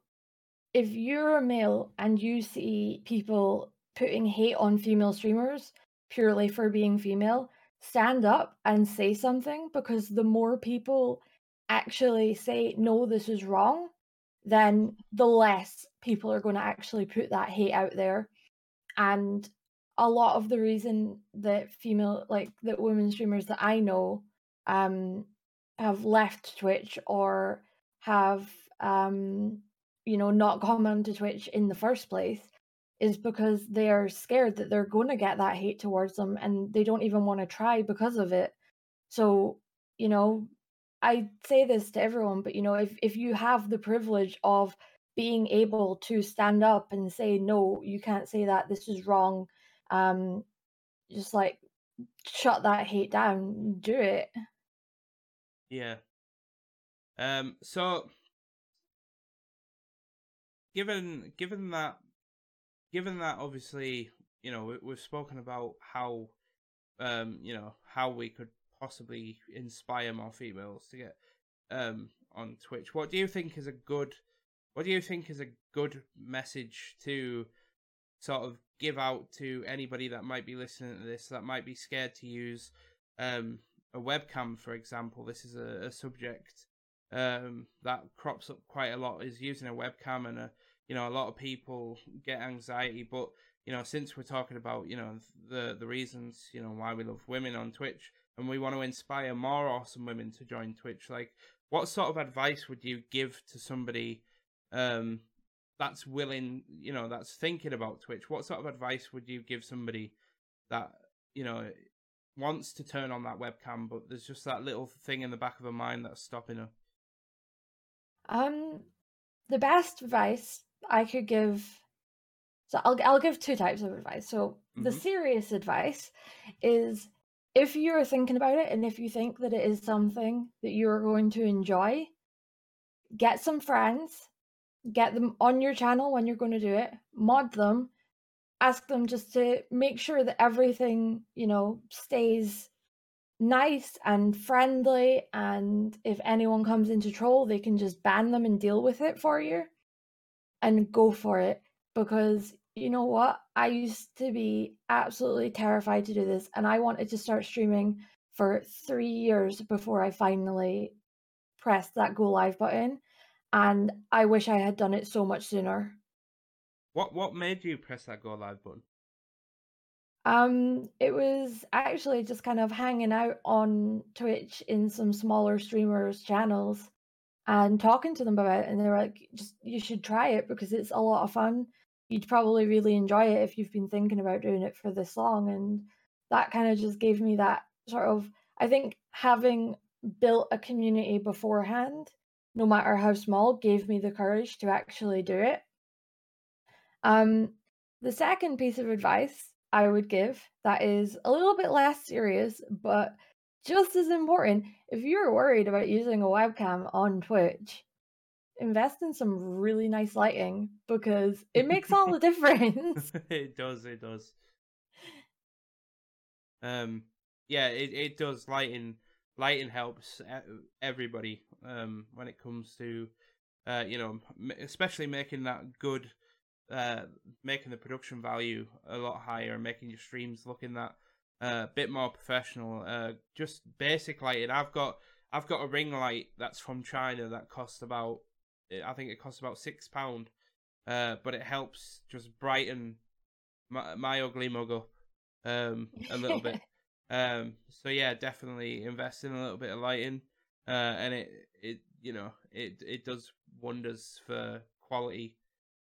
if you're a male and you see people putting hate on female streamers purely for being female, stand up and say something, because the more people actually say, no, this is wrong, then the less people are going to actually put that hate out there. And a lot of the reason that female, like that women streamers that I know um, have left Twitch or have, um, you know, not come onto Twitch in the first place is because they are scared that they're going to get that hate towards them, and they don't even want to try because of it. So, you know, I say this to everyone, but, you know, if, if you have the privilege of being able to stand up and say, no, you can't say that, this is wrong, um, just, like, shut that hate down, do it. Yeah. Um. So, given given that, Given that, obviously, you know, we've spoken about how, um, you know, how we could possibly inspire more females to get um, on Twitch. What do you think is a good, what do you think is a good message to sort of give out to anybody that might be listening to this, that might be scared to use um, a webcam, for example? This is a, a subject um, that crops up quite a lot, is using a webcam, and a you know, a lot of people get anxiety, but, you know, since we're talking about, you know, the the reasons, you know, why we love women on Twitch, and we want to inspire more awesome women to join Twitch, like, what sort of advice would you give to somebody um, that's willing, you know, that's thinking about Twitch? What sort of advice would you give somebody that, you know, wants to turn on that webcam, but there's just that little thing in the back of her mind that's stopping her? Um, the best advice I could give, so I'll I'll give two types of advice. So mm-hmm. the serious advice is, if you're thinking about it and if you think that it is something that you're going to enjoy, get some friends, get them on your channel when you're going to do it, mod them, ask them just to make sure that everything, you know, stays nice and friendly, and if anyone comes into troll, they can just ban them and deal with it for you. And go for it, because you know what? I used to be absolutely terrified to do this, and I wanted to start streaming for three years before I finally pressed that go live button, and I wish I had done it so much sooner. What what made you press that go live button? Um, it was actually just kind of hanging out on Twitch in some smaller streamers' channels and talking to them about it, and they were like, just, you should try it because it's a lot of fun. You'd probably really enjoy it if you've been thinking about doing it for this long. And that kind of just gave me that sort of, I think having built a community beforehand, no matter how small, gave me the courage to actually do it. Um, the second piece of advice I would give, that is a little bit less serious, but just as important, if you're worried about using a webcam on Twitch, invest in some really nice lighting, because it makes all the difference. It does, it does. Um, yeah, it, it does. Lighting lighting helps everybody um, when it comes to, uh, you know, especially making that good, uh, making the production value a lot higher and making your streams look in that a uh, bit more professional, uh, just basic lighting. I've got I've got a ring light that's from China that costs about, I think it costs about six pound, uh, but it helps just brighten my, my ugly mug up um, a little bit. Um, so yeah, definitely invest in a little bit of lighting, uh, and it it you know it it does wonders for quality.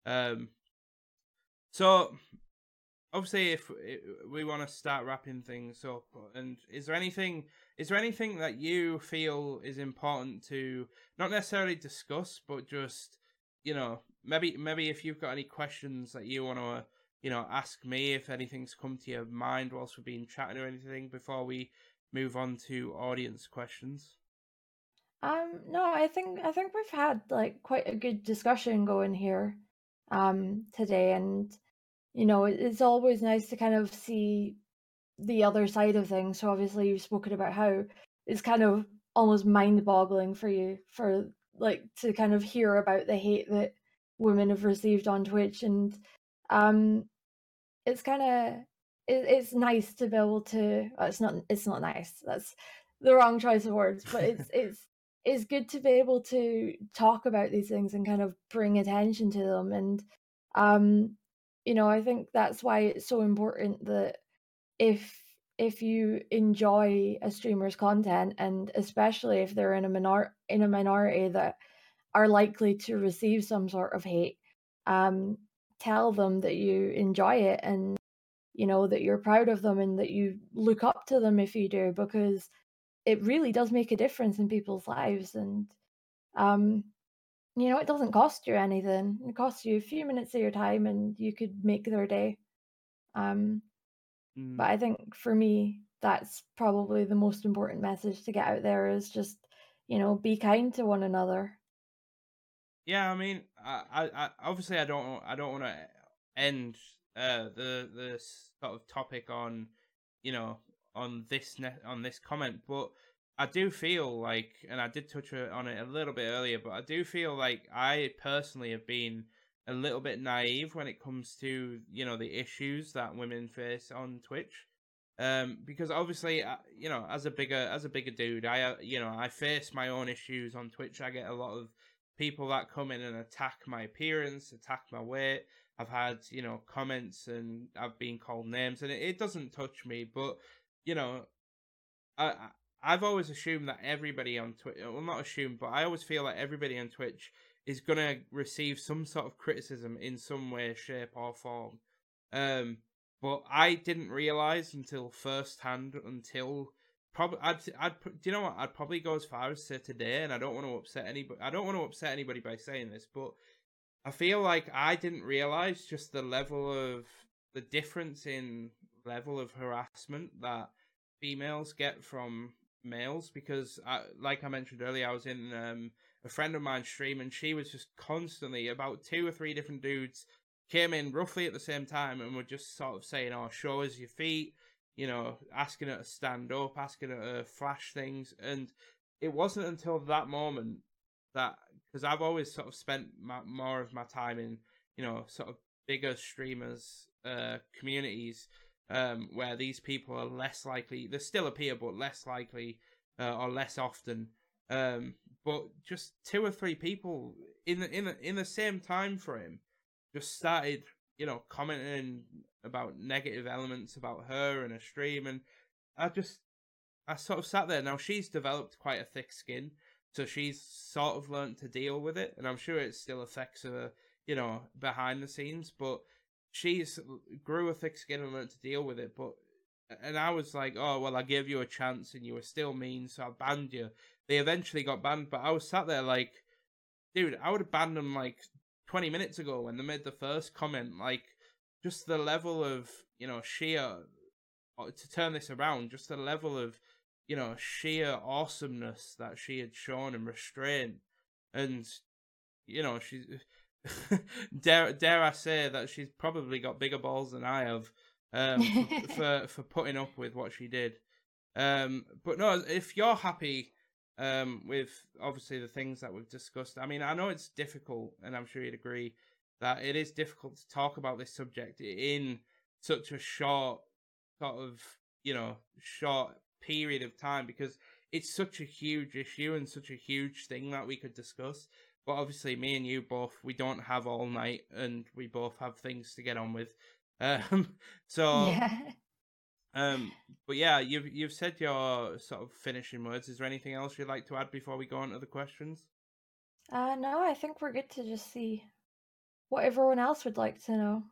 Um, so. Obviously, if we want to start wrapping things up, and is there anything, is there anything that you feel is important to not necessarily discuss, but just, you know, maybe maybe if you've got any questions that you want to, you know, ask me, if anything's come to your mind whilst we've been chatting or anything, before we move on to audience questions? Um, no, I think I think we've had like quite a good discussion going here um today, and you know, it's always nice to kind of see the other side of things. So obviously you've spoken about how it's kind of almost mind-boggling for you for like to kind of hear about the hate that women have received on Twitch, and um it's kind of it, it's nice to be able to well, it's not it's not nice, that's the wrong choice of words, but it's it's it's good to be able to talk about these things and kind of bring attention to them. And um you know, I think that's why it's so important that if if you enjoy a streamer's content, and especially if they're in a minor in a minority that are likely to receive some sort of hate, um tell them that you enjoy it, and you know that you're proud of them, and that you look up to them if you do, because it really does make a difference in people's lives. And um you know, it doesn't cost you anything. It costs you a few minutes of your time, and you could make their day. um But I think for me, that's probably the most important message to get out there, is just, you know, be kind to one another. Yeah, I mean, I, I obviously I don't, I don't want to end uh, the the sort of topic on, you know, on this ne- on this comment, but I do feel like, and I did touch on it a little bit earlier, but I do feel like I personally have been a little bit naive when it comes to, you know, the issues that women face on Twitch, um, because obviously, you know, as a bigger as a bigger dude, I you know I face my own issues on Twitch. I get a lot of people that come in and attack my appearance, attack my weight. I've had, you know, comments, and I've been called names, and it, it doesn't touch me. But you know, I I've always assumed that everybody on Twitch, well, not assumed, but I always feel like everybody on Twitch is going to receive some sort of criticism in some way, shape, or form. Um, but I didn't realise until first-hand, until... Prob- I'd, I'd, do you know what? I'd probably go as far as to say today, and I don't want to upset anybody. I don't want to upset anybody by saying this, but I feel like I didn't realise just the level of... the difference in level of harassment that females get from males, because, I, like I mentioned earlier, I was in... Um, a friend of mine's stream, and she was just constantly, about two or three different dudes came in roughly at the same time and were just sort of saying, oh, show us your feet, you know, asking her to stand up, asking her to flash things. And it wasn't until that moment that, because I've always sort of spent my, more of my time in, you know, sort of bigger streamers' uh, communities, um, where these people are less likely, they still appear, but less likely uh, or less often. Um, but just two or three people in the in the, in the same time frame just started, you know, commenting about negative elements about her and her stream, and I just I sort of sat there. Now she's developed quite a thick skin, so she's sort of learned to deal with it, and I'm sure it still affects her, you know, behind the scenes. But she's grew a thick skin and learned to deal with it. But and I was like, oh well, I gave you a chance, and you were still mean, so I banned you. They eventually got banned, but I was sat there like, dude, I would have banned them like twenty minutes ago when they made the first comment. Like, just the level of, you know, sheer, to turn this around, just the level of, you know, sheer awesomeness that she had shown and restraint. And, you know, she's, dare, dare I say that she's probably got bigger balls than I have um, for, for, for putting up with what she did. Um, but no, if you're happy... Um, with obviously the things that we've discussed, I mean, I know it's difficult, and I'm sure you'd agree that it is difficult to talk about this subject in such a short sort of, you know, short period of time, because it's such a huge issue and such a huge thing that we could discuss. But obviously me and you both, we don't have all night, and we both have things to get on with. Um, so... Yeah. Um, but yeah, you've you've said your sort of finishing words. Is there anything else you'd like to add before we go on to the questions? Uh, no, I think we're good to just see what everyone else would like to know.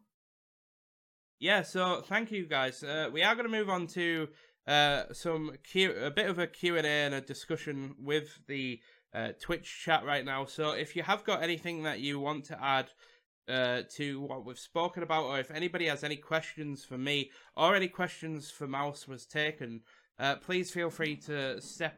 Yeah, so thank you guys. Uh, we are going to move on to uh some Q- a bit of a Q and A and a discussion with the uh, Twitch chat right now. So if you have got anything that you want to add uh to what we've spoken about, or if anybody has any questions for me or any questions for Mouse Was Taken, Uh, please feel free to step,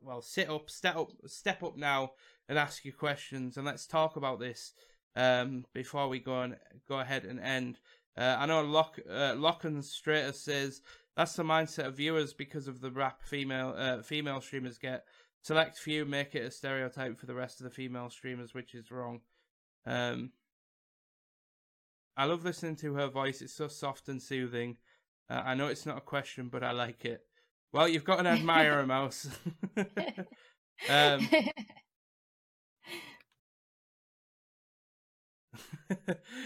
well, sit up, step up, step up now, and ask your questions. And let's talk about this um, before we go and go ahead and end. Uh, I know Lock uh, Lock and Strater says that's the mindset of viewers because of the rap female uh, female streamers get. Select few make it a stereotype for the rest of the female streamers, which is wrong. Um, I love listening to her voice. It's so soft and soothing. Uh, I know it's not a question, but I like it. Well, you've got an admirer, Mouse. um,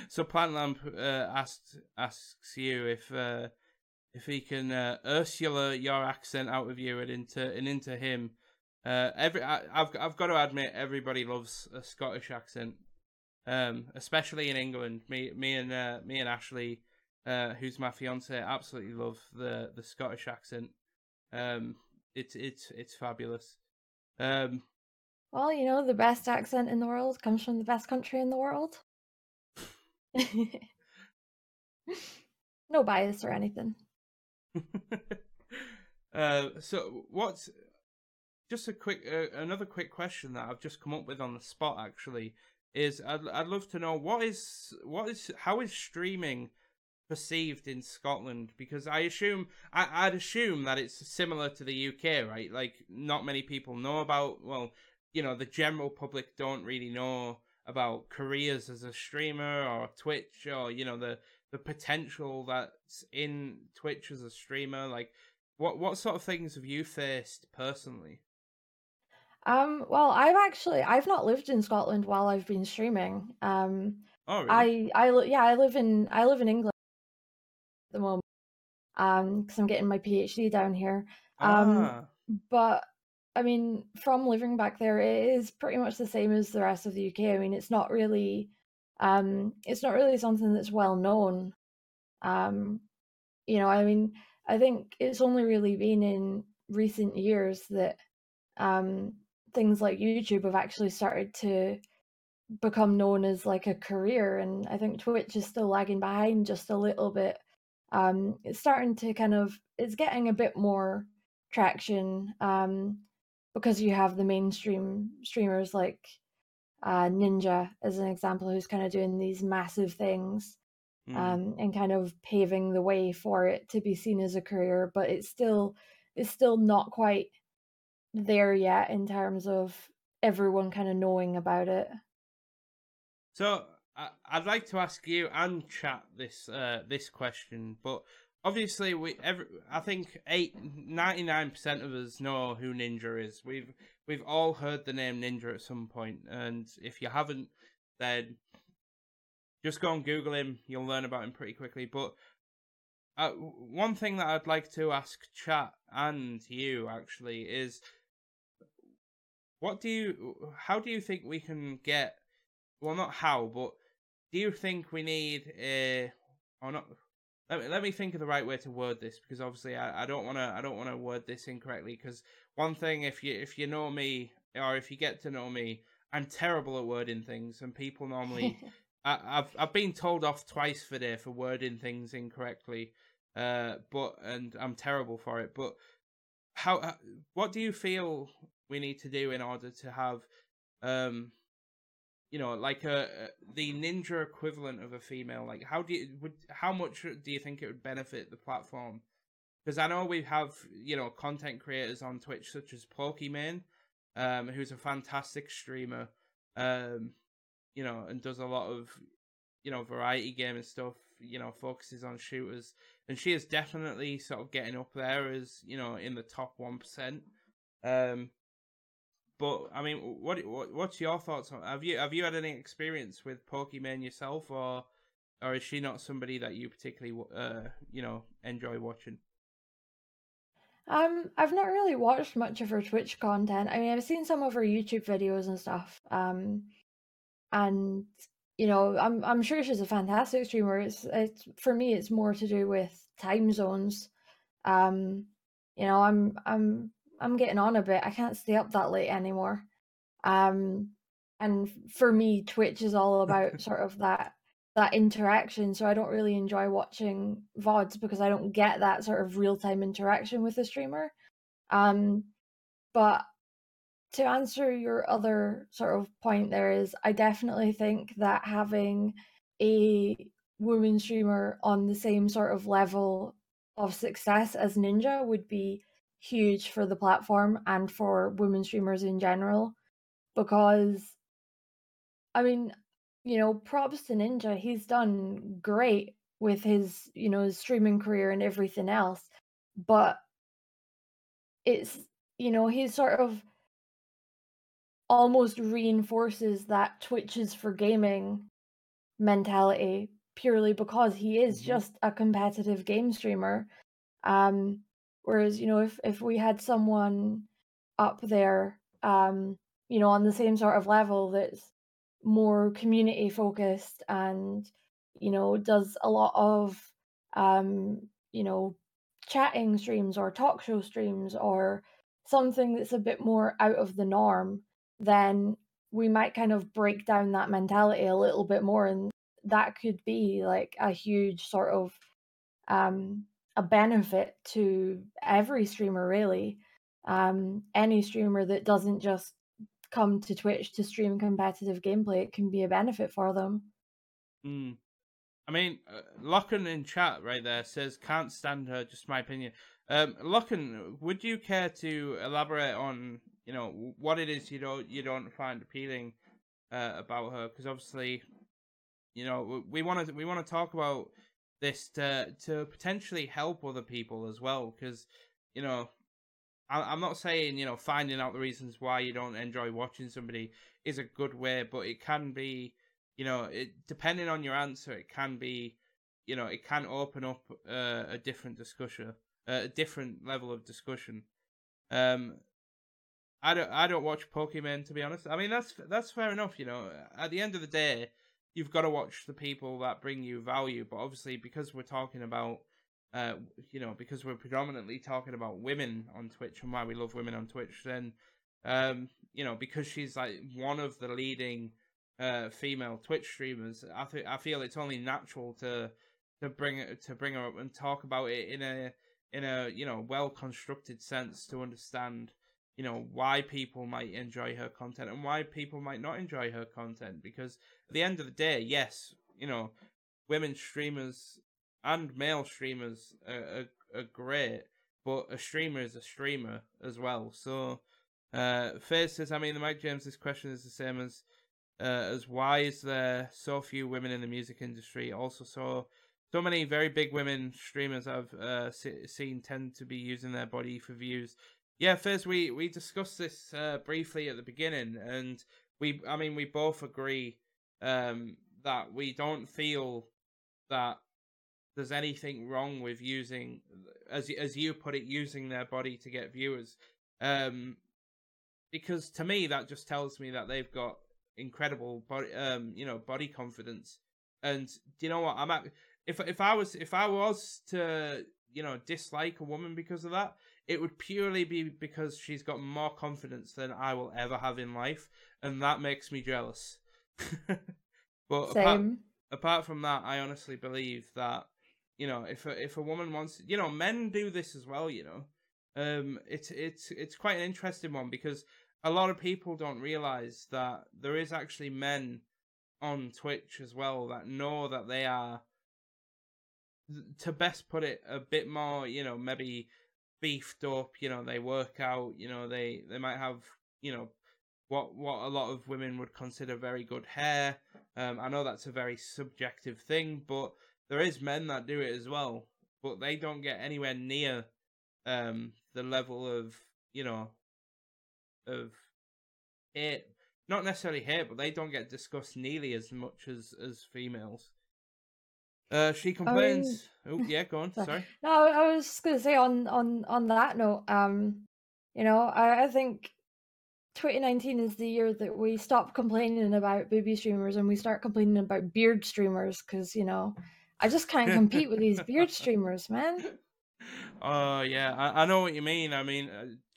so Plantlamp uh, asks asks you if uh, if he can uh, Ursula your accent out of you and into and into him. Uh, every I, I've I've got to admit, everybody loves a Scottish accent, um, especially in England. Me me and uh, me and Ashley, uh, who's my fiance, absolutely love the the Scottish accent. Um, it's it's it's fabulous. Um, well, you know, the best accent in the world comes from the best country in the world. No bias or anything. uh, so what's just a quick uh, another quick question that I've just come up with on the spot actually is I'd I'd love to know what is what is how is streaming perceived in Scotland, because I assume I, I'd assume that it's similar to the U K, right? Like, not many people know about, well, you know, the general public don't really know about careers as a streamer or Twitch, or, you know, the the potential that's in Twitch as a streamer. Like, what what sort of things have you faced personally? Um, well, I've actually I've not lived in Scotland while I've been streaming. Um, oh, really? I I yeah I live in I live in England at the moment, um because I'm getting my PhD down here. um ah. But I mean, from living back there, it is pretty much the same as the rest of the U K. I mean, it's not really um it's not really something that's well known. Um you know, I mean, I think it's only really been in recent years that um things like YouTube have actually started to become known as like a career, and I think Twitch is still lagging behind just a little bit. Um, it's starting to kind of, it's getting a bit more traction, um, because you have the mainstream streamers like uh, Ninja, as an example, who's kind of doing these massive things, mm. um, and kind of paving the way for it to be seen as a career. But it's still, it's still not quite there yet in terms of everyone kind of knowing about it. So I'd like to ask you and chat this uh, this question, but obviously we every, I think eight ninety nine percent of us know who Ninja is. We've we've all heard the name Ninja at some point, and if you haven't, then just go and Google him. You'll learn about him pretty quickly. But uh, one thing that I'd like to ask chat and you actually is, what do you? How do you think we can get? Well, not how, but do you think we need a, or not? Let me, let me think of the right way to word this, because obviously I don't want to I don't want to word this incorrectly. Because one thing, if you if you know me, or if you get to know me, I'm terrible at wording things, and people normally I, I've I've been told off twice today for wording things incorrectly, uh, but and I'm terrible for it. But how? What do you feel we need to do in order to have, um, you know, like a the Ninja equivalent of a female? Like, how do you would how much do you think it would benefit the platform? Because I know we have, you know, content creators on Twitch such as Pokimane, um, who's a fantastic streamer, um, you know, and does a lot of, you know, variety game and stuff. You know, focuses on shooters, and she is definitely sort of getting up there as, you know, in the top one percent. Um. But I mean, what, what what's your thoughts on? Have you have you had any experience with Pokimane yourself, or or is she not somebody that you particularly uh you know enjoy watching? Um, I've not really watched much of her Twitch content. I mean, I've seen some of her YouTube videos and stuff. Um, and you know, I'm I'm sure she's a fantastic streamer. It's it's for me, it's more to do with time zones. Um, you know, I'm I'm. I'm getting on a bit. I can't stay up that late anymore. Um, and for me, Twitch is all about sort of that that interaction, so I don't really enjoy watching V O Ds because I don't get that sort of real-time interaction with the streamer. Um, but to answer your other sort of point there is, I definitely think that having a woman streamer on the same sort of level of success as Ninja would be huge for the platform and for women streamers in general, because, I mean, you know, props to Ninja, he's done great with his, you know, his streaming career and everything else, but it's, you know, he sort of almost reinforces that Twitch is for gaming mentality purely because he is just a competitive game streamer. Um, whereas, you know, if, if we had someone up there, um, you know, on the same sort of level that's more community focused and, you know, does a lot of, um, you know, chatting streams or talk show streams or something that's a bit more out of the norm, then we might kind of break down that mentality a little bit more, and that could be like a huge sort of um a benefit to every streamer really, um any streamer that doesn't just come to Twitch to stream competitive gameplay. It can be a benefit for them. mm. I mean, uh, Lachlan in chat right there says, can't stand her, just my opinion. um Lachlan, would you care to elaborate on, you know, what it is you don't you don't find appealing uh, about her? Because obviously, you know, we want to we want to talk about this to to potentially help other people as well. Because, you know, I, I'm not saying, you know, finding out the reasons why you don't enjoy watching somebody is a good way, but it can be, you know, it, depending on your answer, it can be, you know, it can open up uh, a different discussion, uh, a different level of discussion. Um. I don't. I don't watch Pokimane, to be honest. I mean, that's that's fair enough. You know, at the end of the day, you've got to watch the people that bring you value. But obviously, because we're talking about, uh, you know, because we're predominantly talking about women on Twitch and why we love women on Twitch, then, um, you know, because she's like one of the leading, uh, female Twitch streamers, I th- I feel it's only natural to to bring it, to bring her up and talk about it in a in a you know well constructed sense to understand, you know, why people might enjoy her content and why people might not enjoy her content. Because at the end of the day, yes, you know, women streamers and male streamers are, are, are great, but a streamer is a streamer as well. So, uh, Faye says, I mean, the Mike James's question is the same as, uh, as why is there so few women in the music industry? Also, so, so many very big women streamers I've uh, seen tend to be using their body for views. Yeah, Fizz, we, we discussed this uh, briefly at the beginning, and we, I mean, we both agree um, that we don't feel that there's anything wrong with using, as as you put it, using their body to get viewers. Um, because to me, that just tells me that they've got incredible body, um, you know, body confidence. And do you know what? I'm at, if if I was if I was to you know dislike a woman because of that, it would purely be because she's got more confidence than I will ever have in life, and that makes me jealous. But Same. Apart, apart from that, I honestly believe that, you know, if a, if a woman wants, you know, men do this as well. You know, um, it's it's it's quite an interesting one, because a lot of people don't realize that there is actually men on Twitch as well that know that they are, to best put it, a bit more, you know, maybe beefed up. You know, they work out, you know, they they might have, you know, what what a lot of women would consider very good hair. um I know that's a very subjective thing, but there is men that do it as well, but they don't get anywhere near um the level of, you know, of hate, not necessarily hate, but they don't get discussed nearly as much as as females. Uh, she complains. I mean, oh yeah, go on. Sorry. sorry. No, I was just gonna say on on on that note, um, you know, I, I think twenty nineteen is the year that we stop complaining about booby streamers and we start complaining about beard streamers, because, you know, I just can't compete with these beard streamers, man. Oh uh, yeah, I, I know what you mean. I mean,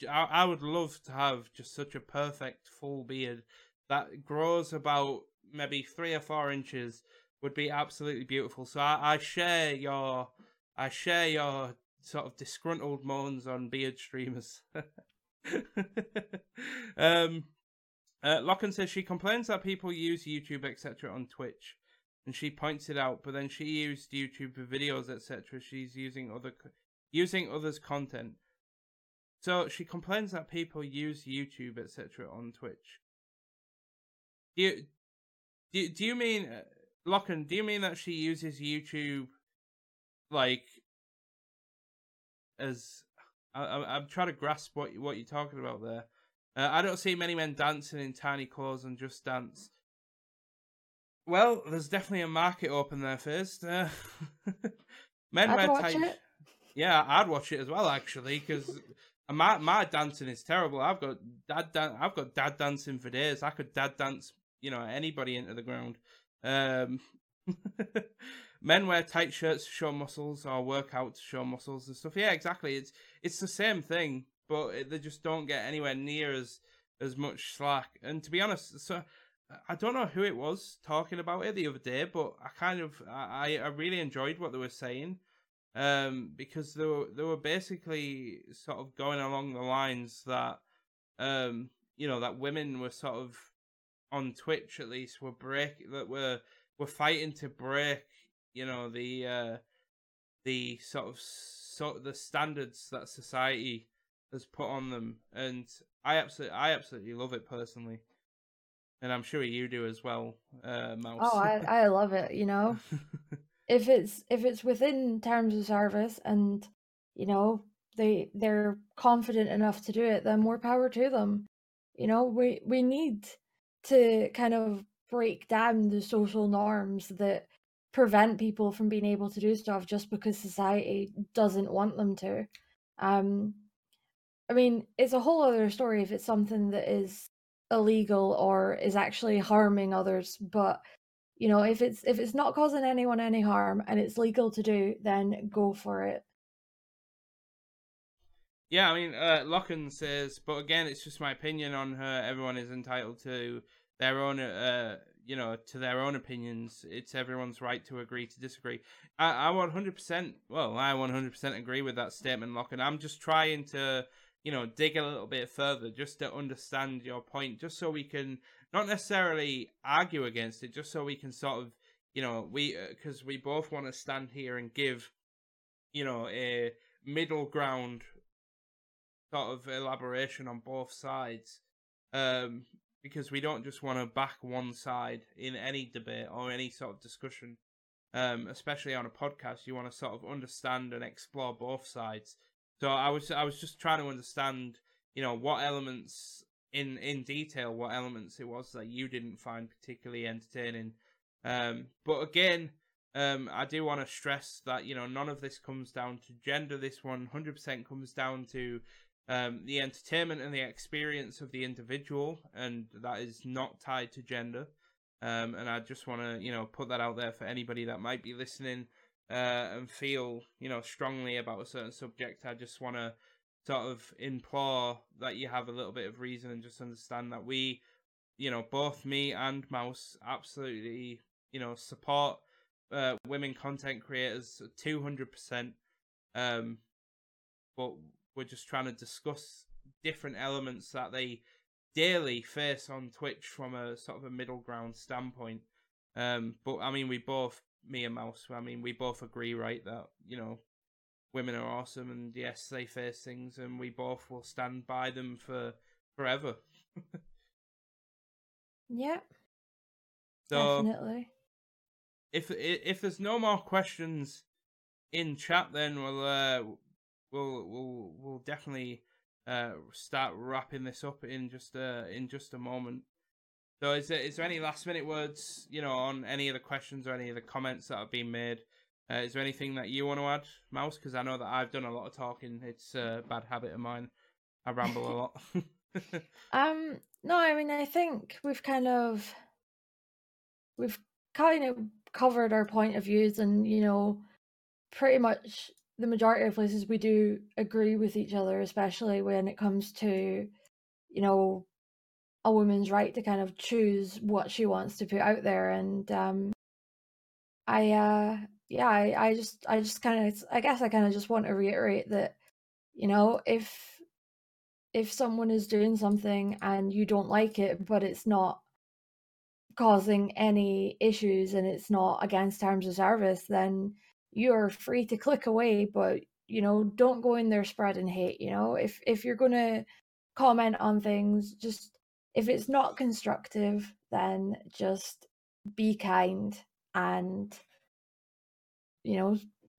I I would love to have just such a perfect full beard that grows about maybe three or four inches. would be absolutely beautiful. So I, I share your, I share your sort of disgruntled moans on beard streamers. um, uh, Lockin says she complains that people use YouTube et cetera on Twitch, and she points it out. But then she used YouTube for videos et cetera. She's using other, using others' content. So she complains that people use YouTube et cetera on Twitch. Do you, do, do you mean, Lockin, do you mean that she uses YouTube, like, as, I, I, I'm trying to grasp what, what you're talking about there. Uh, I don't see many men dancing in tiny clothes and Just Dance. Well, there's definitely a market open there first. Uh, men I'd wear watch tight. It. Yeah, I'd watch it as well, actually, because my my dancing is terrible. I've got dad dan- I've got dad dancing for days. I could dad dance, you know, anybody into the ground. Um, men wear tight shirts to show muscles or work out to show muscles and stuff. Yeah, exactly. It's it's the same thing, but it, they just don't get anywhere near as as much slack. And to be honest, so I don't know who it was talking about it the other day, but I kind of I, I really enjoyed what they were saying, um, because they were they were basically sort of going along the lines that um, you know, that women were sort of on Twitch at least were break that were were fighting to break, you know, the uh, the sort of so, the standards that society has put on them, and I absolutely I absolutely love it personally, and I'm sure you do as well, uh, Mouse. Oh, I I love it. You know, if it's if it's within terms of service, and you know they they're confident enough to do it, then more power to them. You know, we we need to kind of break down the social norms that prevent people from being able to do stuff just because society doesn't want them to. Um, I mean, it's a whole other story if it's something that is illegal or is actually harming others. But, you know, if it's if it's not causing anyone any harm and it's legal to do, then go for it. Yeah, I mean, uh, Lockin says, but again, it's just my opinion on her. Everyone is entitled to their own, uh, you know, to their own opinions. It's everyone's right to agree to disagree. I, I one hundred percent, well, I one hundred percent agree with that statement, Lockin. I'm just trying to, you know, dig a little bit further just to understand your point, just so we can not necessarily argue against it, just so we can sort of, you know, we, because uh, we both want to stand here and give, you know, a middle ground sort of elaboration on both sides, um, because we don't just want to back one side in any debate or any sort of discussion, um, especially on a podcast. You want to sort of understand and explore both sides. So I was I was just trying to understand, you know, what elements in in detail, what elements it was that you didn't find particularly entertaining. Um, but again, um, I do want to stress that, you know, none of this comes down to gender. This one one hundred percent comes down to Um, the entertainment and the experience of the individual, and that is not tied to gender. Um, and I just want to, you know, put that out there for anybody that might be listening uh, and feel, you know, strongly about a certain subject. I just want to sort of implore that you have a little bit of reason and just understand that we, you know, both me and Mouse absolutely, you know, support uh, women content creators two hundred percent. Um, but we're just trying to discuss different elements that they daily face on Twitch from a sort of a middle ground standpoint. Um, but I mean, we both, me and Mouse, I mean, we both agree, right, that, you know, women are awesome and yes, they face things, and we both will stand by them for forever. Yeah. So definitely. If, if there's no more questions in chat, then we'll, uh, We'll we'll we'll definitely uh, start wrapping this up in just a in just a moment. So, is there is there any last minute words, you know, on any of the questions or any of the comments that have been made? Uh, is there anything that you want to add, Mouse? Because I know that I've done a lot of talking. It's a bad habit of mine. I ramble a lot. um. No, I mean, I think we've kind of we've kind of covered our point of views, and you know, pretty much the majority of places we do agree with each other, especially when it comes to, you know, a woman's right to kind of choose what she wants to put out there. And um, I uh yeah, I, I just I just kind of I guess I kind of just want to reiterate that, you know, if if someone is doing something and you don't like it, but it's not causing any issues and it's not against terms of service, then you're free to click away, but you know, don't go in there spreading hate. You know, if if you're gonna comment on things, just if it's not constructive, then just be kind and, you know,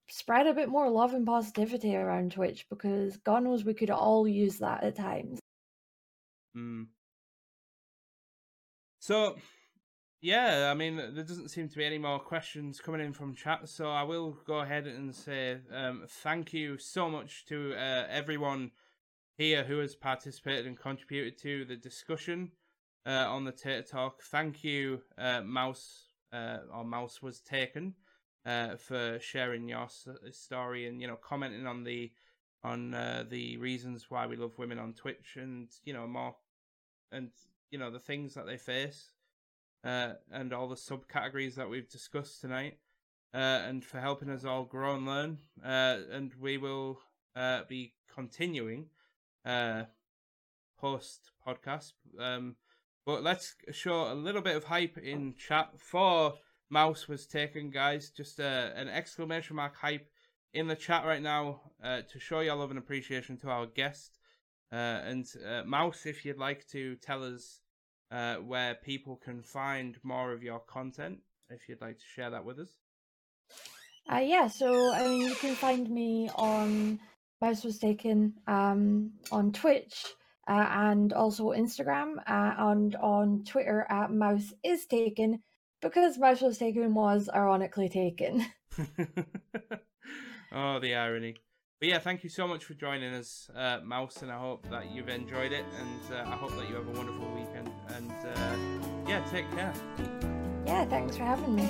spread a bit more love and positivity around Twitch, because God knows we could all use that at times. Mm. So, yeah, I mean, there doesn't seem to be any more questions coming in from chat, so I will go ahead and say um, thank you so much to uh, everyone here who has participated and contributed to the discussion uh, on the Tater Talk. Thank you, uh, Mouse, uh, or Mouse Was Taken, uh, for sharing your story and, you know, commenting on the on uh, the reasons why we love women on Twitch and, you know, more, and, you know, the things that they face. Uh, and all the subcategories that we've discussed tonight, uh, and for helping us all grow and learn. Uh, and we will uh, be continuing uh, post-podcast. Um, but let's show a little bit of hype in chat for Mouse Was Taken, guys. Just uh, an exclamation mark hype in the chat right now uh, to show your love and appreciation to our guest. Uh, and uh, Mouse, if you'd like to tell us Uh, where people can find more of your content, if you'd like to share that with us. Uh, yeah, so I mean, you can find me on Mouse Was Taken um, on Twitch uh, and also Instagram uh, and on Twitter at Mouse Is Taken, because Mouse Was Taken was ironically taken. Oh, the irony. But yeah, thank you so much for joining us, uh, Mouse, and I hope that you've enjoyed it, and uh, I hope that you have a wonderful weekend, and uh, yeah, take care. Yeah, thanks for having me.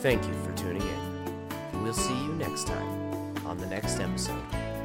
Thank you for tuning in. We'll see you next time on the next episode.